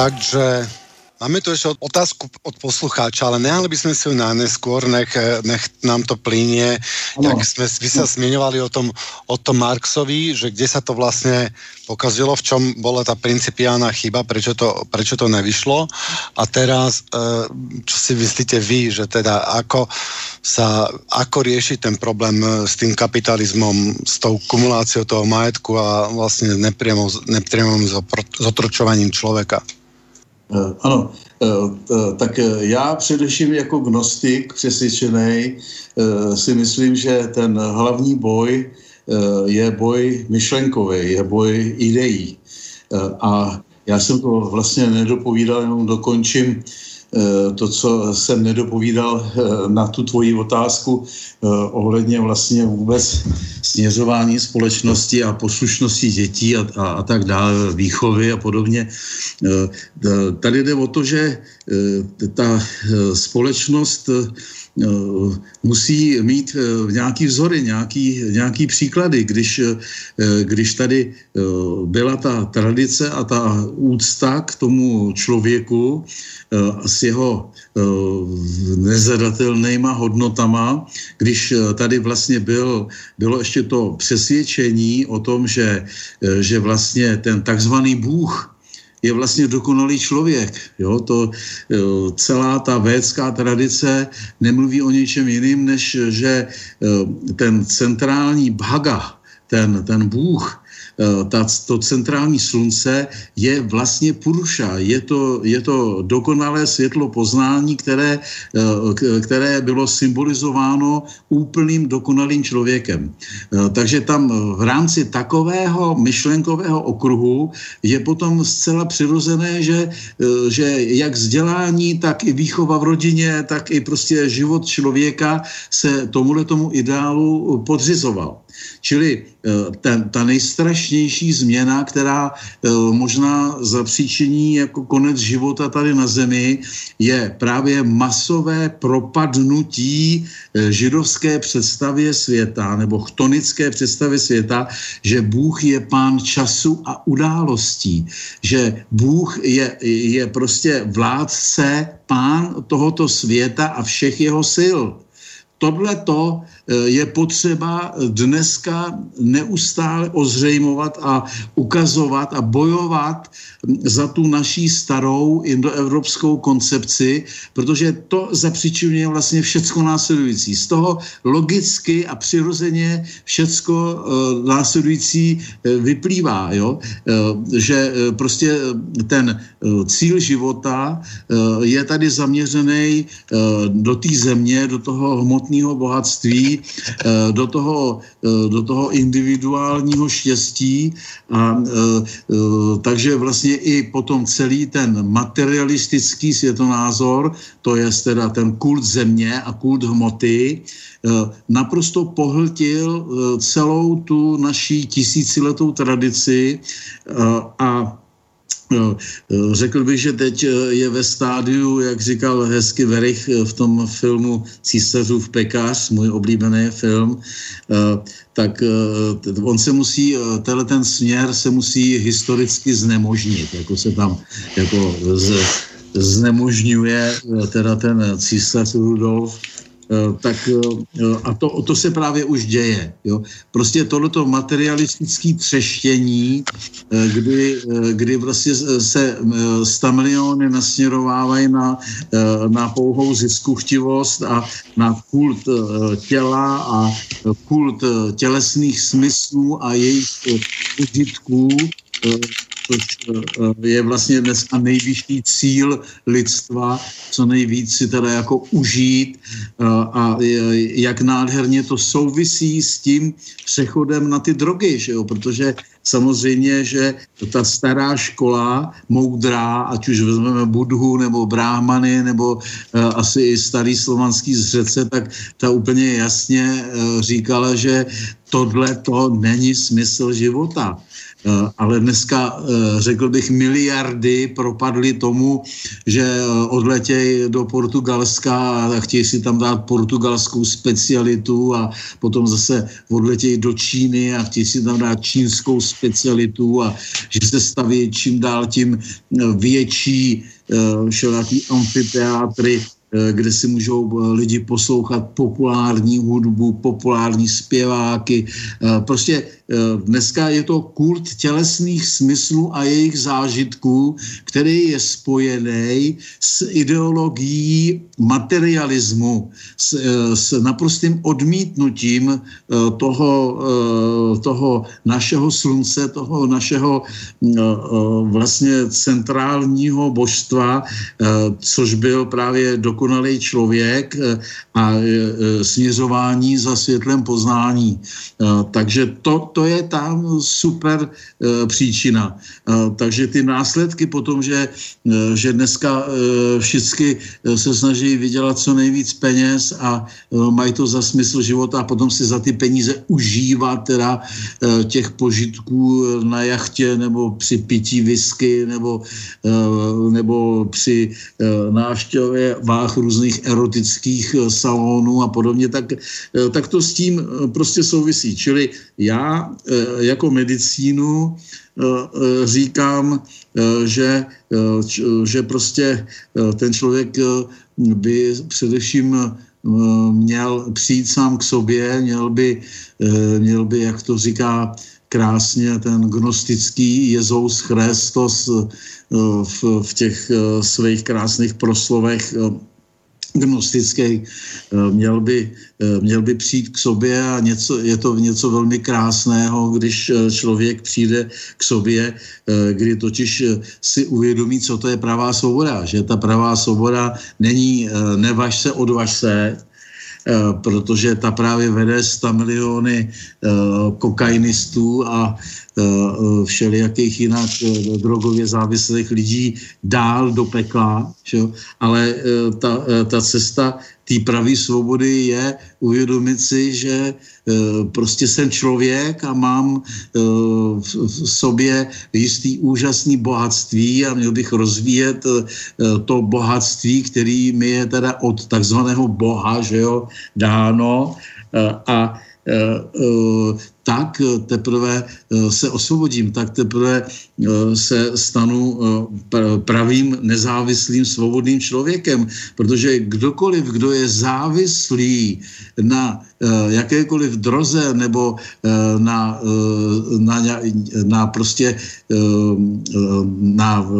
Takže máme tu ešte otázku od poslucháča, ale nehali by sme si ju na neskôr, nech, nech nám to plynie. No. Jak sme vy sa zmieňovali o tom, o tom Marxovi, že kde sa to vlastne pokazilo, v čom bola tá principiálna chyba, prečo to, prečo to nevyšlo. A teraz, čo si myslíte vy, že teda ako sa, ako rieši ten problém s tým kapitalizmom, s tou kumuláciou toho majetku a vlastne nepriamým zotročovaním človeka? Ano, tak já především jako gnostik přesvědčený si myslím, že ten hlavní boj je boj myšlenkový, je boj ideí. A já jsem to vlastně nedopovídal, jenom dokončím to, co jsem nedopovídal na tu tvoji otázku ohledně vlastně vůbec směřování společnosti a poslušnosti dětí a, a, a tak dále, výchovy a podobně. Tady jde o to, že ta společnost musí mít nějaký vzory, nějaký, nějaký příklady. Když, když tady byla ta tradice a ta úcta k tomu člověku, s jeho nezadatelnýma hodnotama, když tady vlastně byl, bylo ještě to přesvědčení o tom, že, že vlastně ten takzvaný Bůh je vlastně dokonalý člověk. Jo? To, jo, celá ta védská tradice nemluví o ničem jiným, než že jo, ten centrální Bhaga, ten, ten Bůh, Ta, to centrální slunce je vlastně Puruša. Je to, je to dokonalé světlo poznání, které, které bylo symbolizováno úplným dokonalým člověkem. Takže tam v rámci takového myšlenkového okruhu je potom zcela přirozené, že, že jak vzdělání, tak i výchova v rodině, tak i prostě život člověka se tomuhletomu ideálu podřizoval. Čili ten, ta nejstrašnější změna, která možná zapříčiní jako konec života tady na zemi, je právě masové propadnutí židovské představě světa, nebo chtonické představě světa, že Bůh je pán času a událostí, že Bůh je, je prostě vládce, pán tohoto světa a všech jeho sil. Tohleto je potřeba dneska neustále ozřejmovat a ukazovat a bojovat za tu naší starou indoevropskou koncepci, protože to zapříčinuje vlastně všecko následující. Z toho logicky a přirozeně všecko následující vyplývá, jo? Že prostě ten cíl života je tady zaměřený do té země, do toho hmotného bohatství, do toho, do toho individuálního štěstí a takže vlastně i potom celý ten materialistický světonázor, to je teda ten kult země a kult hmoty, naprosto pohltil celou tu naší tisíciletou tradici a řekl bych, že teď je ve stádiu, jak říkal hezky Verich v tom filmu Císařův Pekák, můj oblíbený film, tak on se musí, tenhle ten směr se musí historicky znemožnit, jako se tam jako z, znemožňuje teda ten císař Rudolf. Tak a to, to se právě už děje. Jo. Prostě tohleto materialistické třeštění, kdy, kdy vlastně se stamiliony nasměrovávají na, na pouhou ziskuchtivost a na kult těla a kult tělesných smyslů a jejich užitků, což je vlastně dneska nejvyšší cíl lidstva, co nejvíc si teda jako užít a jak nádherně to souvisí s tím přechodem na ty drogy, že jo, protože samozřejmě, že ta stará škola moudrá, ať už vezmeme Budhu nebo Brahmany nebo uh, asi i starý slovanský zřece, tak ta úplně jasně uh, říkala, že tohle to není smysl života. Uh, ale dneska, uh, řekl bych, miliardy propadly tomu, že uh, odletějí do Portugalska a chtějí si tam dát portugalskou specialitu a potom zase odletějí do Číny a chtějí si tam dát čínskou specialitu a že se staví čím dál tím větší všelaký amfiteátry, kde si můžou lidi poslouchat populární hudbu, populární zpěváky. Prostě dneska je to kult tělesných smyslů a jejich zážitků, který je spojený s ideologií materialismu, s, s naprostým odmítnutím toho, toho našeho slunce, toho našeho vlastně centrálního božstva, což byl právě dokonalý člověk a směřování za světlem poznání. Takže to, to To je tam super e, příčina. E, takže ty následky potom, že, e, že dneska e, všichni se snaží vydělat co nejvíc peněz a e, mají to za smysl života a potom si za ty peníze užívat teda e, těch požitků na jachtě nebo při pití whisky nebo, e, nebo při e, návštěvě váh různých erotických salonů a podobně, tak, e, tak to s tím prostě souvisí. Čili já já jako medicínu říkám, že, že prostě ten člověk by především měl přijít sám k sobě, měl by, měl by, jak to říká krásně ten gnostický Jezus Christus v, v těch svých krásných proslovech gnostický, měl by, měl by přijít k sobě a něco, je to něco velmi krásného, když člověk přijde k sobě, kdy totiž si uvědomí, co to je pravá svoboda, že ta pravá svoboda není nevaž se, odvaž se, protože ta právě vede stamiliony kokainistů a všelijakých jinak drogově závislých lidí dál do pekla, čo? Ale ta, ta cesta té pravé svobody je uvědomit si, že prostě jsem člověk a mám v sobě jistý úžasný bohatství a měl bych rozvíjet to bohatství, který mi je teda od takzvaného Boha, že jo, dáno a tak teprve se osvobodím, tak teprve se stanu pravým, nezávislým, svobodným člověkem, protože kdokoliv, kdo je závislý na jakékoliv droze nebo na, na, na prostě na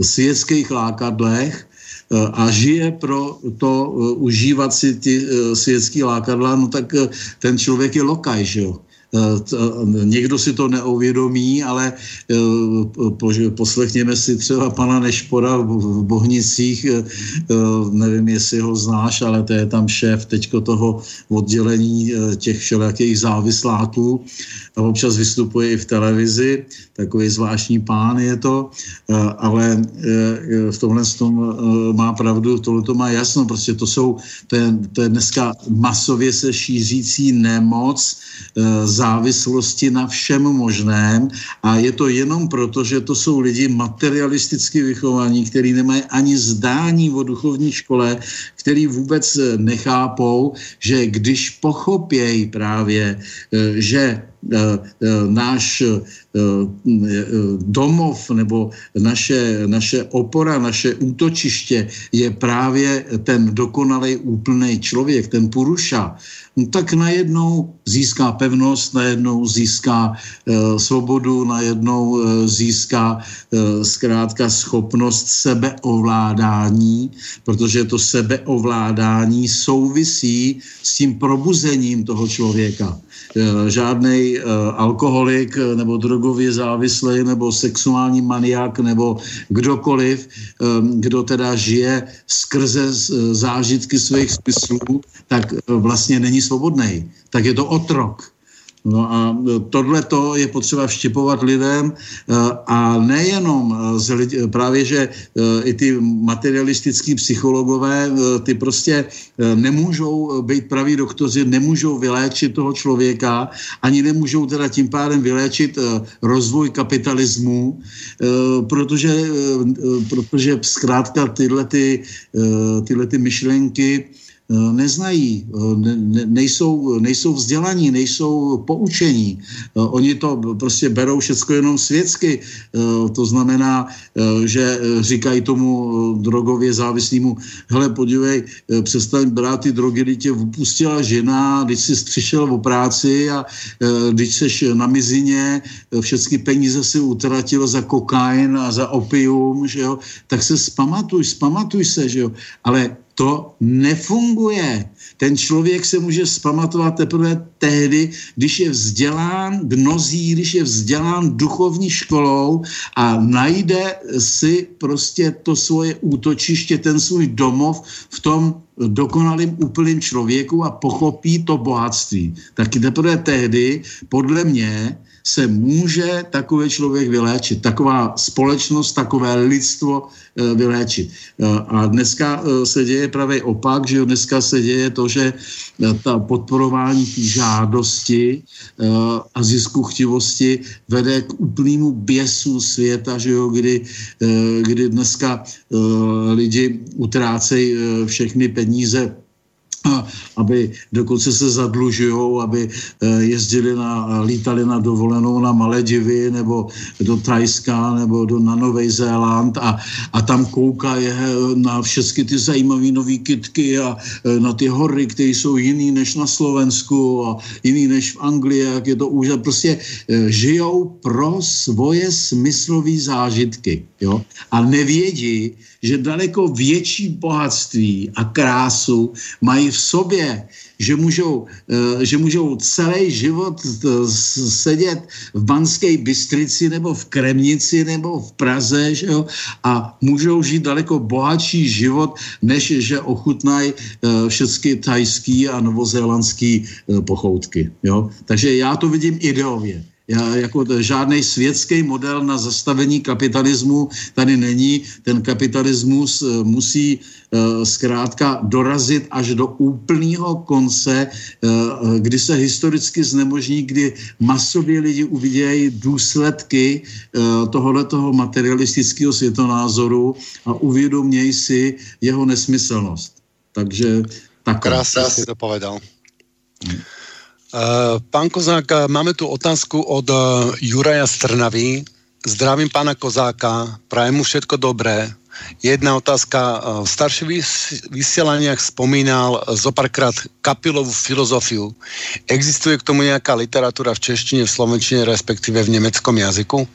světských lákadlech, a žije pro to uh, užívat si ty uh, světský lákadla, no tak uh, ten člověk je lokaj, že jo. Uh, t, uh, někdo si to neuvědomí, ale uh, po, poslechněme si třeba pana Nešpora v, v Bohnicích, uh, nevím, jestli ho znáš, ale to je tam šéf teďko toho oddělení uh, těch všelijakých závisláků. A občas vystupuje i v televizi, takový zvláštní pán je to, ale v tomhle tom má pravdu, tohle to má jasno, prostě to jsou, to je, to je dneska masově se šířící nemoc závislosti na všem možném a je to jenom proto, že to jsou lidi materialisticky vychovaní, který nemají ani zdání o duchovní škole, který vůbec nechápou, že když pochopějí právě, že náš domov nebo naše, naše opora, naše útočiště je právě ten dokonalý úplný člověk, ten puruša, no tak najednou získá pevnost, najednou získá e, svobodu, najednou e, získá e, zkrátka schopnost sebeovládání, protože to sebeovládání souvisí s tím probuzením toho člověka. E, žádnej e, alkoholik nebo drogově závislý nebo sexuální maniak nebo kdokoliv, e, kdo teda žije skrze zážitky svých smyslů, tak e, vlastně není svobodnej, tak je to otrok. No a tohleto je potřeba vštěpovat lidem a nejenom z lidi, právě, že i ty materialistický psychologové, ty prostě nemůžou být praví doktoři, nemůžou vyléčit toho člověka, ani nemůžou teda tím pádem vyléčit rozvoj kapitalismu, protože, protože zkrátka tyhle, ty, tyhle ty myšlenky neznají, ne, nejsou, nejsou vzdělaní, nejsou poučení. Oni to prostě berou všechno jenom světsky. To znamená, že říkají tomu drogově závislému, hele, podívej, přestaň brát ty drogy, když tě upustila žena, když jsi přišel o práci a když seš na mizině, všechny peníze si utratil za kokain a za opium, že jo, tak se zpamatuj, zpamatuj se, že jo, ale to nefunguje. Ten člověk se může zpamatovat teprve tehdy, když je vzdělán gnozí, když je vzdělán duchovní školou a najde si prostě to svoje útočiště, ten svůj domov v tom dokonalým úplným člověku a pochopí to bohatství. Taky teprve tehdy, podle mě, se může takový člověk vyléčit, taková společnost, takové lidstvo vyléčit. A dneska se děje právě opak, že dneska se děje to, že ta podporování té žádosti a ziskuchtivosti vede k úplnému běsu světa, že jo, kdy, kdy dneska lidi utrácejí všechny peníze aby dokonce se zadlužujou, aby jezdili na, lítali na dovolenou na Maledivy nebo do Thajska nebo do, na Nový Zéland a, a tam kouká je na všechny ty zajímavé nový kytky a na ty hory, které jsou jiný než na Slovensku a jiný než v Anglii, jak je to úžasné. Prostě žijou pro svoje smyslové zážitky, jo? A nevědí, že daleko větší bohatství a krásu mají v sobě, že můžou, že můžou celý život sedět v Banské Bystrici nebo v Kremnici nebo v Praze, že jo? A můžou žít daleko bohatší život, než že ochutnají všechny thajský a novozélandský pochoutky. Jo? Takže já to vidím ideově. Já, jako žádný světský model na zastavení kapitalismu tady není. Ten kapitalismus musí e, zkrátka dorazit až do úplného konce, e, kdy se historicky znemožní, kdy masově lidi uvidějí důsledky e, tohoto materialistického světonázoru a uvědomějí si jeho nesmyslnost. Takže tak. Krásně si to povedal. Hmm. Pán Kozák, máme tu otázku od Juraja Strnavy. Zdravím pána Kozáka, prajem mu všetko dobré. Jedna otázka. V starších vysielaniach spomínal zopárkrát Kapilovú filozofiu. Existuje k tomu nejaká literatúra v češtine, v slovenčine, respektíve v nemeckom jazyku?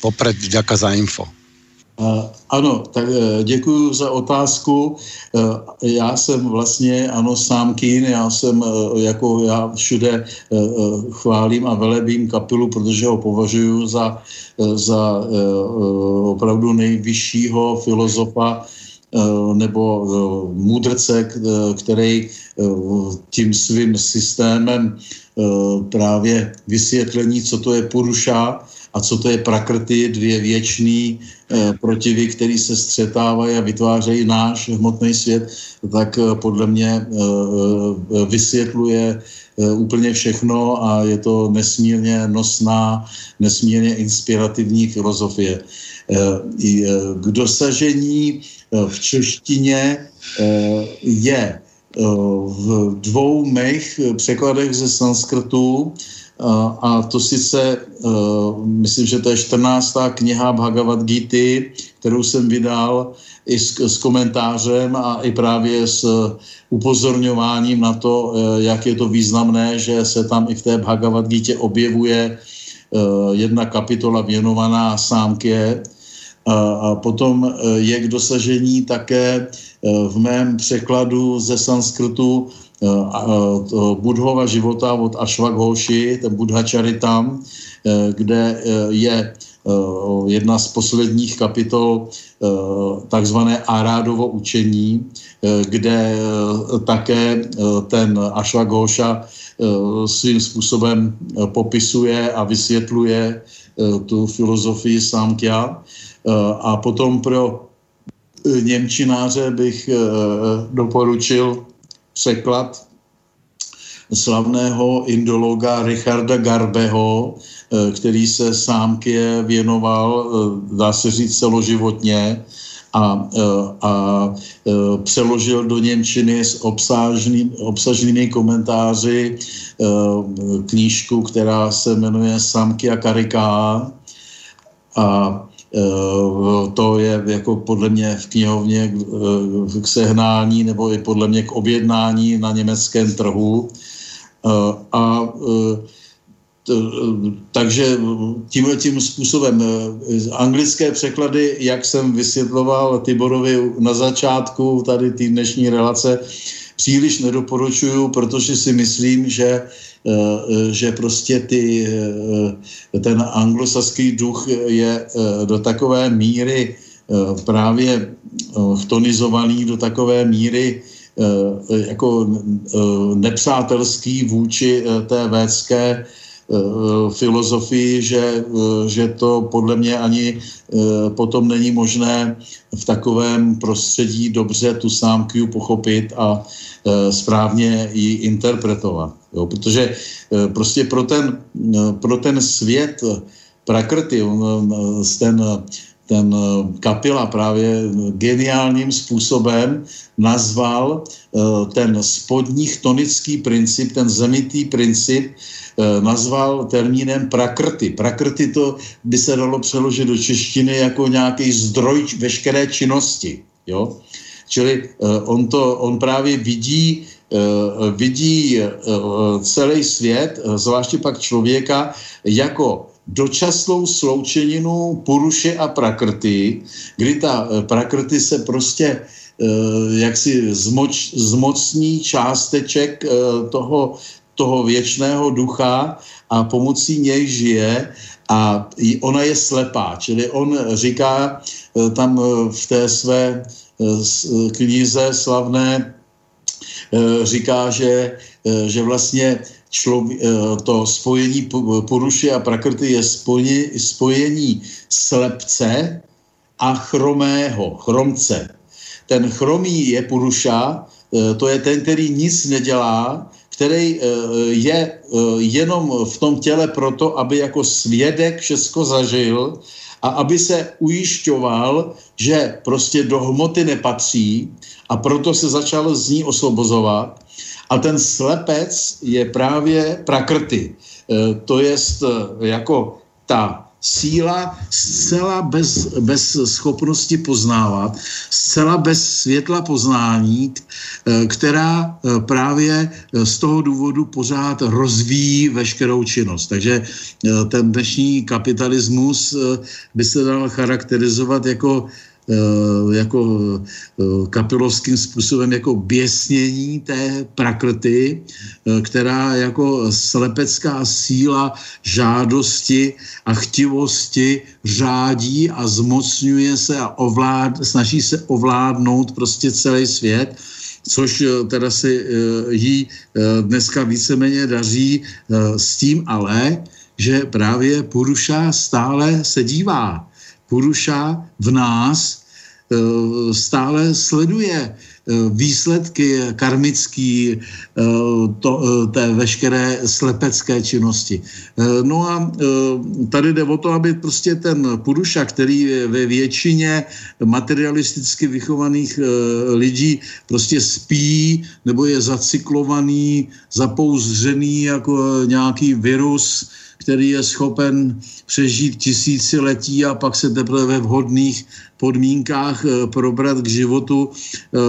Popred vďaka za info. Ano, tak děkuji za otázku. Já jsem vlastně, ano, sám kín, já jsem, jako já všude chválím a velebím Kapilu, protože ho považuji za, za opravdu nejvyššího filozofa nebo mudrce, který tím svým systémem právě vysvětlení, co to je puruša a co to je prakrty, dvě věčný protivy, který se střetávají a vytvářejí náš hmotný svět, tak podle mě vysvětluje úplně všechno a je to nesmírně nosná, nesmírně inspirativní filozofie. K dosažení v češtině je v dvou mých překladech ze sanskrtu, a to sice, myslím, že to je čtrnáctá kniha Bhagavad-gýty, kterou jsem vydal i s, s komentářem a i právě s upozorňováním na to, jak je to významné, že se tam i v té Bhagavad-gýtě objevuje jedna kapitola věnovaná Sámkhe. A potom je k dosažení také v mém překladu ze sanskrtu Budhova života od Ašvaghóši, ten Budhačaritam, kde je jedna z posledních kapitol takzvané Arádovo učení, kde také ten Ašvaghóša svým způsobem popisuje a vysvětluje tu filozofii Sámkhe. A potom pro němčináře bych doporučil překlad slavného indologa Richarda Garbeho, který se Sámkhe věnoval, dá se říct, celoživotně a, a přeložil do němčiny s obsažný, obsažnými komentáři knížku, která se jmenuje Sámkhe-kariká. A to je jako podle mě v knihovně k sehnání nebo i podle mě k objednání na německém trhu. A takže tímhle tím způsobem anglické překlady, jak jsem vysvětloval Tiborovi na začátku tady té dnešní relace, příliš nedoporučuju, protože si myslím, že, že prostě ty, ten anglosaský duch je do takové míry právě vtonizovaný, do takové míry jako nepřátelský vůči té védské filozofii, že, že to podle mě ani potom není možné v takovém prostředí dobře tu Sámkhe pochopit a správně ji interpretovat. Jo, protože prostě pro ten, pro ten svět prakrty, ten ten Kapila právě geniálním způsobem nazval ten spodní chtonický princip, ten zemitý princip, nazval termínem prakrty. Prakrty, to by se dalo přeložit do češtiny jako nějaký zdroj veškeré činnosti. Jo? Čili on, to, on právě vidí, vidí celý svět, zvláště pak člověka, jako dočasnou sloučeninu Puruše a Prakrty, kdy ta Prakrty se prostě jaksi zmoč, zmocní částeček toho, toho věčného ducha a pomocí něj žije a ona je slepá. Čili on říká tam v té své knize slavné, říká, že, že vlastně člověk, to spojení Puruši a Prakrty je spojení slepce a chromého, chromce. Ten chromý je Puruša, to je ten, který nic nedělá, který je jenom v tom těle proto, aby jako svědek všechno zažil a aby se ujišťoval, že prostě do hmoty nepatří, a proto se začal z ní osvobozovat. A ten slepec je právě prakrty. To jest jako ta síla zcela bez, bez schopnosti poznávat, zcela bez světla poznání, která právě z toho důvodu pořád rozvíjí veškerou činnost. Takže ten dnešní kapitalismus by se dal charakterizovat jako jako kapilovským způsobem jako běsnění té prakrty, která jako slepecká síla žádosti a chtivosti řádí a zmocňuje se a ovlád, snaží se ovládnout prostě celý svět, což teda si jí dneska víceméně daří, s tím ale, že právě Puruša stále se dívá. Puruša v nás stále sleduje výsledky karmické té veškeré slepecké činnosti. No a tady jde o to, aby prostě ten Puruša, který ve většině materialisticky vychovaných lidí prostě spí nebo je zacyklovaný, zapouzřený jako nějaký virus, který je schopen přežít tisíciletí a pak se teprve ve vhodných podmínkách probrat k životu,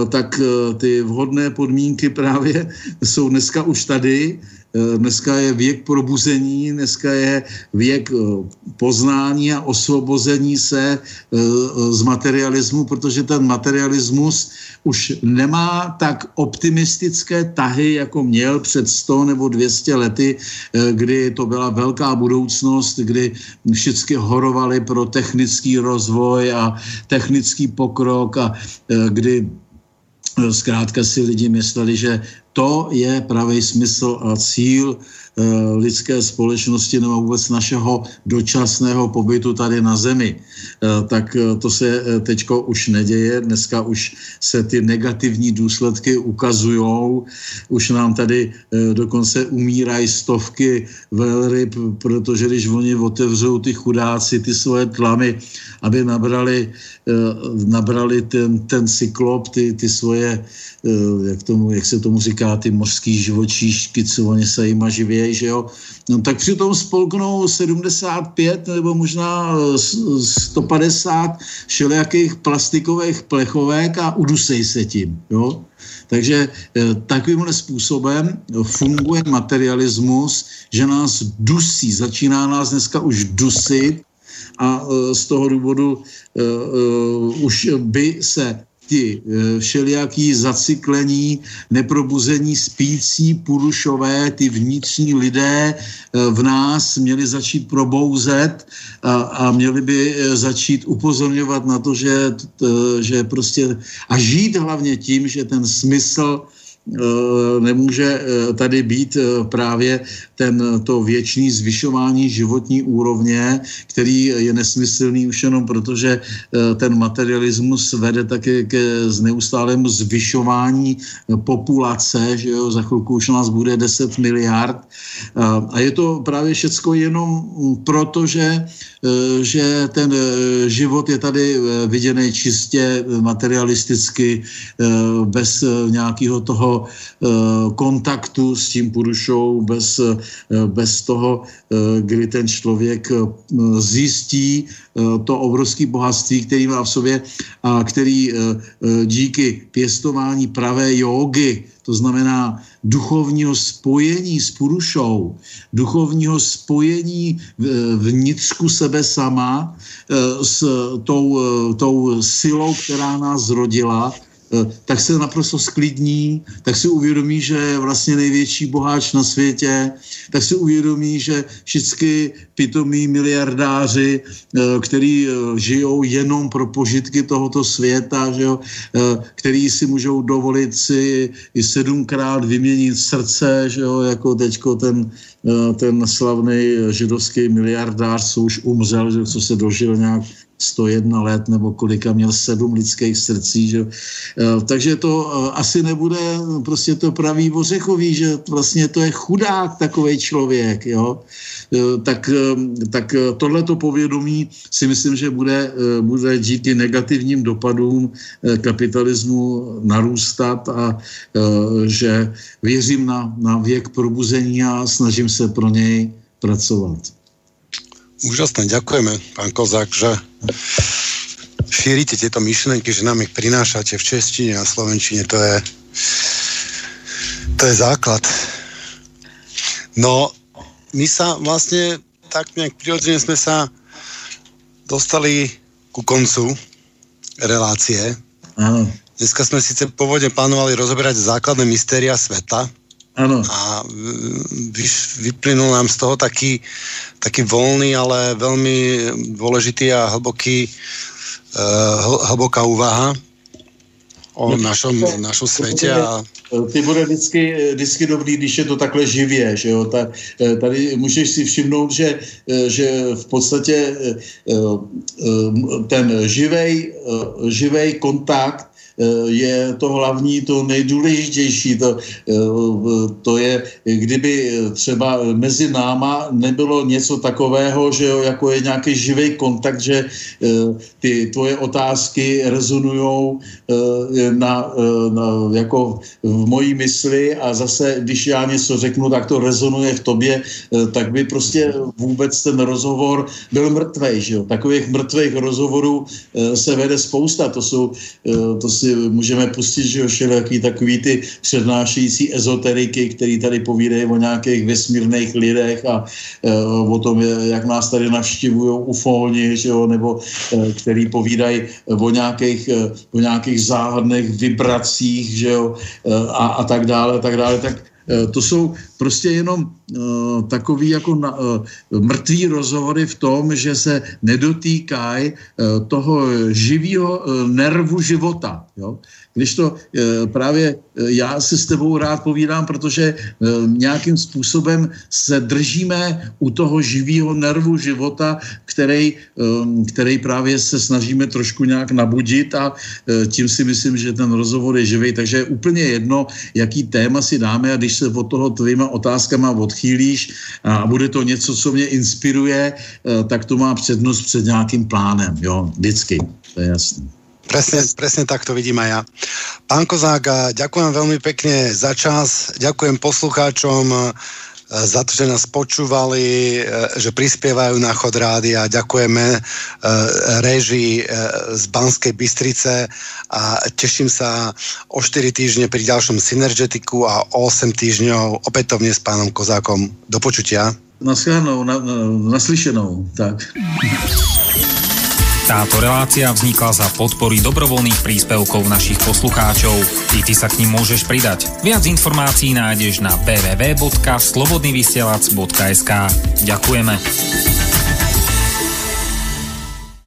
tak ty vhodné podmínky právě jsou dneska už tady. Dneska je věk probuzení, dneska je věk poznání a osvobození se z materialismu, protože ten materialismus už nemá tak optimistické tahy, jako měl před sto nebo dvě stě lety, kdy to byla velká budoucnost, kdy všichni horovali pro technický rozvoj a technický pokrok a kdy zkrátka si lidi mysleli, že to je pravý smysl a cíl lidské společnosti nebo vůbec našeho dočasného pobytu tady na zemi. Tak to se teďko už neděje, dneska už se ty negativní důsledky ukazujou, už nám tady dokonce umírají stovky velryb, protože když oni otevřou ty chudáci, ty svoje tlamy, aby nabrali, nabrali ten, ten cyklop, ty, ty svoje, jak, tomu, jak se tomu říká, ty mořský živočíšky, co oni se jima živějí, že jo, no, tak přitom spolknou sedmdesát pět nebo možná sto padesát všelijakých plastikových plechovek a udusej se tím, jo. Takže takovým způsobem funguje materialismus, že nás dusí, začíná nás dneska už dusit a z toho důvodu už by se ti všelijaký zacyklení, neprobuzení, spící Purušové, ty vnitřní lidé v nás měli začít probouzet a, a měli by začít upozorňovat na to, že, že prostě a žít hlavně tím, že ten smysl nemůže tady být právě ten, to věčný zvyšování životní úrovně, který je nesmyslný už jenom proto, že ten materialismus vede také k neustálému zvyšování populace, že jo, za chvilku už nás bude deset miliard. A je to právě všecko jenom proto, že, že ten život je tady viděný čistě materialisticky, bez nějakého toho kontaktu s tím Purušou, bez, bez toho, kdy ten člověk zjistí to obrovské bohatství, který má v sobě a který díky pěstování pravé jógy, to znamená duchovního spojení s Purušou, duchovního spojení vnitřku sebe sama s tou, tou silou, která nás zrodila, tak se naprosto sklidní, tak si uvědomí, že je vlastně největší boháč na světě, tak si uvědomí, že všichni pitomí miliardáři, který žijou jenom pro požitky tohoto světa, že jo, který si můžou dovolit si i sedmkrát vyměnit srdce, že jo, jako teďko ten, ten slavný židovský miliardář, co už umřel, že co se dožil nějak sto jedna let nebo kolika, měl sedm lidských srdcí, že? Takže to asi nebude prostě to pravý ořechový, že vlastně to je chudák takovej člověk, jo? Tak, tak tohleto povědomí si myslím, že bude, bude díky negativním dopadům kapitalismu narůstat a že věřím na, na věk probuzení a snažím se pro něj pracovat. Úžasné, ďakujeme, pán Kozák, že šírite tieto myšlenky, že nám ich prinášate v češtine a slovenčine, to je to je základ. No, my sa vlastne tak nejak prirodzene sme sa dostali ku koncu relácie. Áno. Dneska sme síce pôvodne plánovali rozoberať základné mystéria sveta. Ano. A vyplynul nám z toho taký, taký voľný, ale veľmi dôležitý a hlboký, hl, hlboká úvaha o no, našom, to, našom svete. To bude, a... Ty bude vždycky, vždycky dobrý, když je to takhle živě. Že jo? Ta, tady můžeš si všimnout, že, že v podstatě ten živej, živej kontakt je to hlavní, to nejdůležitější. To, to je, kdyby třeba mezi náma nebylo něco takového, že jo, jako je nějaký živý kontakt, že ty tvoje otázky rezonujou na, na, jako v mojí mysli a zase, když já něco řeknu, tak to rezonuje v tobě, tak by prostě vůbec ten rozhovor byl mrtvej, že jo. Takových mrtvých rozhovorů se vede spousta. To jsou, to si můžeme pustit, že jo, všelijaký takový ty přednášející ezoteriky, který tady povídají o nějakých vesmírných lidech a e, o tom, jak nás tady navštivujou ufóni, že jo, nebo e, který povídají o nějakých, e, o nějakých záhadných vibracích, že jo, e, a, a tak dále, a tak dále, tak to jsou prostě jenom uh, takový jako na, uh, mrtví rozhovory v tom, že se nedotýkají uh, toho živého uh, nervu života. Jo? Když to uh, právě uh, já si s tebou rád povídám, protože uh, nějakým způsobem se držíme u toho živého nervu života, který, um, který právě se snažíme trošku nějak nabudit a uh, tím si myslím, že ten rozhovor je živý. Takže je úplně jedno, jaký téma si dáme a když se od toho tvýma otázkama odchýlíš a bude to něco, co mě inspiruje, tak to má přednost před nějakým plánem, jo, vždycky, to je jasné. Presne, presne tak to vidím aj ja. Pán Kozák, ďakujem veľmi pekne za čas, ďakujem poslucháčom za to, že nás počúvali, že prispievajú na Chod rádia. Ďakujeme réžii z Banskej Bystrice a teším sa o štyri týždne pri ďalšom Synergetiku a osem týždňov opätovne s pánom Kozákom. Do počutia. Naschledanou, na, naslyšenou. Tak. Táto relácia vznikla za podpory dobrovoľných príspevkov našich poslucháčov. I ty sa k nim môžeš pridať. Viac informácií nájdeš na w w w bodka slobodnyvysielac bodka es ka. Ďakujeme.